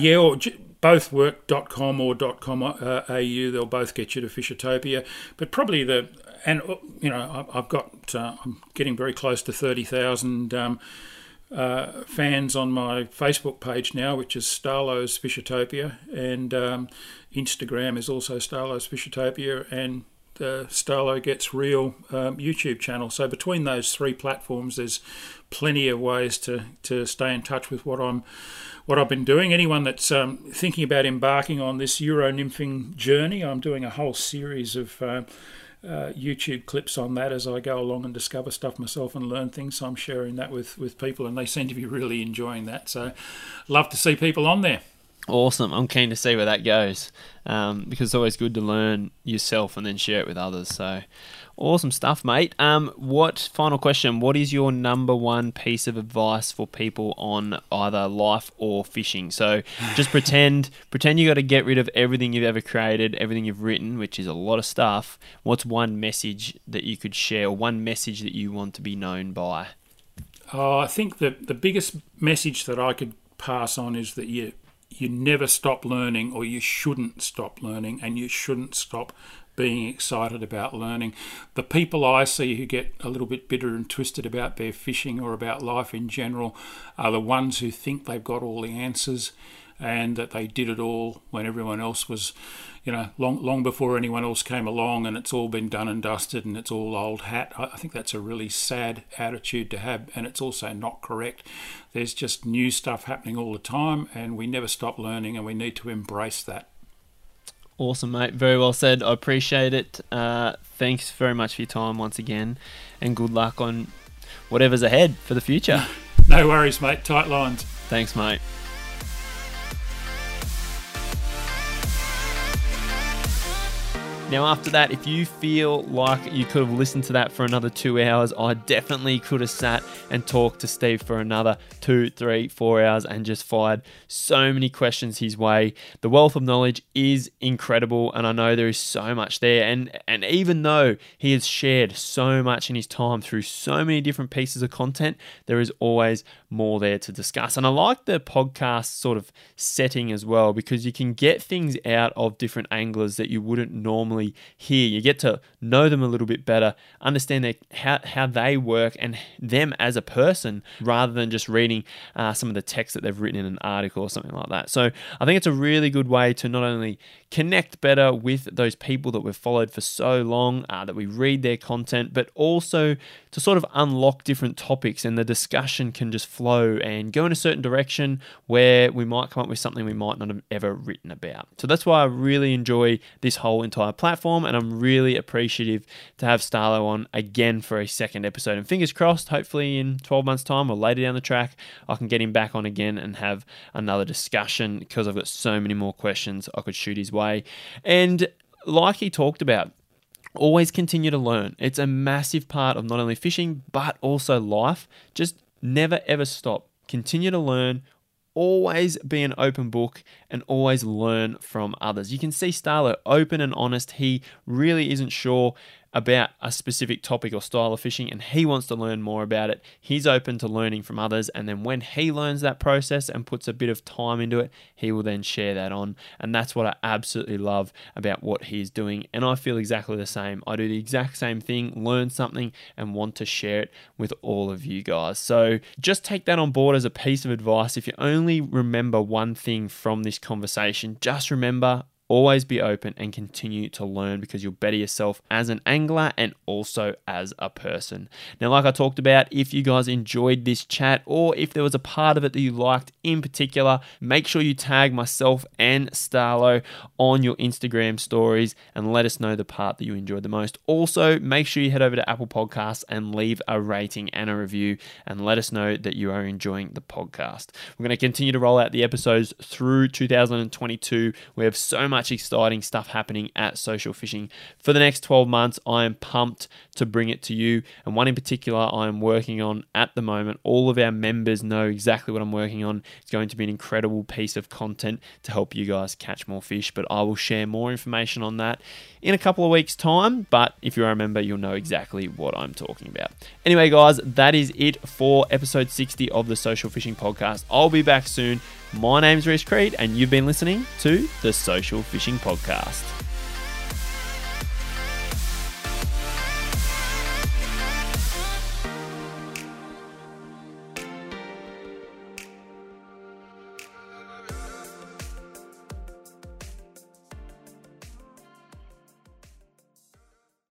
Yeah, or both work.com or .com.au. They'll both get you to Fishotopia. But probably I'm getting very close to 30,000 fans on my Facebook page now, which is Starlo's Fishotopia. And Instagram is also Starlo's Fishotopia. And the Starlo Gets Real YouTube channel. So between those three platforms, there's plenty of ways to stay in touch with what I've been doing. Anyone that's thinking about embarking on this Euro nymphing journey, I'm doing a whole series of YouTube clips on that as I go along and discover stuff myself and learn things. So I'm sharing that with people, and they seem to be really enjoying that. So love to see people on there. Awesome. I'm keen to see where that goes because it's always good to learn yourself and then share it with others. So awesome stuff, mate. Final question, what is your number one piece of advice for people on either life or fishing? So just pretend you got to get rid of everything you've ever created, everything you've written, which is a lot of stuff. What's one message that you could share, or one message that you want to be known by? I think the biggest message that I could pass on is that you never stop learning, or you shouldn't stop learning, and you shouldn't stop being excited about learning. The people I see who get a little bit bitter and twisted about their fishing or about life in general are the ones who think they've got all the answers and that they did it all when everyone else was, long before anyone else came along, and it's all been done and dusted and it's all old hat. I think that's a really sad attitude to have, and it's also not correct. There's just new stuff happening all the time, and we never stop learning, and we need to embrace that. Awesome, mate. Very well said. I appreciate it. Thanks very much for your time once again, and good luck on whatever's ahead for the future. No worries, mate. Tight lines. Thanks, mate. Now, after that, if you feel like you could have listened to that for another 2 hours, I definitely could have sat and talked to Steve for another 2, 3, 4 hours and just fired so many questions his way. The wealth of knowledge is incredible, and I know there is so much there. And even though he has shared so much in his time through so many different pieces of content, there is always more there to discuss. And I like the podcast sort of setting as well, because you can get things out of different anglers that you wouldn't normally hear. You get to know them a little bit better, understand how they work and them as a person, rather than just reading some of the text that they've written in an article or something like that. So I think it's a really good way to not only connect better with those people that we've followed for so long, that we read their content, but also to sort of unlock different topics, and the discussion can just flow and go in a certain direction where we might come up with something we might not have ever written about. So that's why I really enjoy this whole entire platform, and I'm really appreciative to have Starlo on again for a second episode. And fingers crossed, hopefully in 12 months' time or later down the track, I can get him back on again and have another discussion, because I've got so many more questions I could shoot his way. And like he talked about, always continue to learn. It's a massive part of not only fishing, but also life. Just never, ever stop. Continue to learn. Always be an open book and always learn from others. You can see Starlo open and honest. He really isn't sure about a specific topic or style of fishing, and he wants to learn more about it. He's open to learning from others, and then when he learns that process and puts a bit of time into it, he will then share that on. And that's what I absolutely love about what he's doing. And I feel exactly the same. I do the exact same thing, learn something and want to share it with all of you guys. So just take that on board as a piece of advice. If you only remember one thing from this conversation, just remember, always be open and continue to learn, because you'll better yourself as an angler and also as a person. Now, like I talked about, if you guys enjoyed this chat, or if there was a part of it that you liked in particular, make sure you tag myself and Starlo on your Instagram stories and let us know the part that you enjoyed the most. Also, make sure you head over to Apple Podcasts and leave a rating and a review and let us know that you are enjoying the podcast. We're going to continue to roll out the episodes through 2022. We have so much exciting stuff happening at Social Fishing for the next 12 months. I am pumped to bring it to you, and one in particular I am working on at the moment. All of our members know exactly what I'm working on. It's going to be an incredible piece of content to help you guys catch more fish, but I will share more information on that in a couple of weeks' time. But if you're a member, you'll know exactly what I'm talking about. Anyway, guys, that is it for episode 60 of the Social Fishing Podcast. I'll be back soon. My name's Reese Creed, and you've been listening to the Social Fishing Podcast.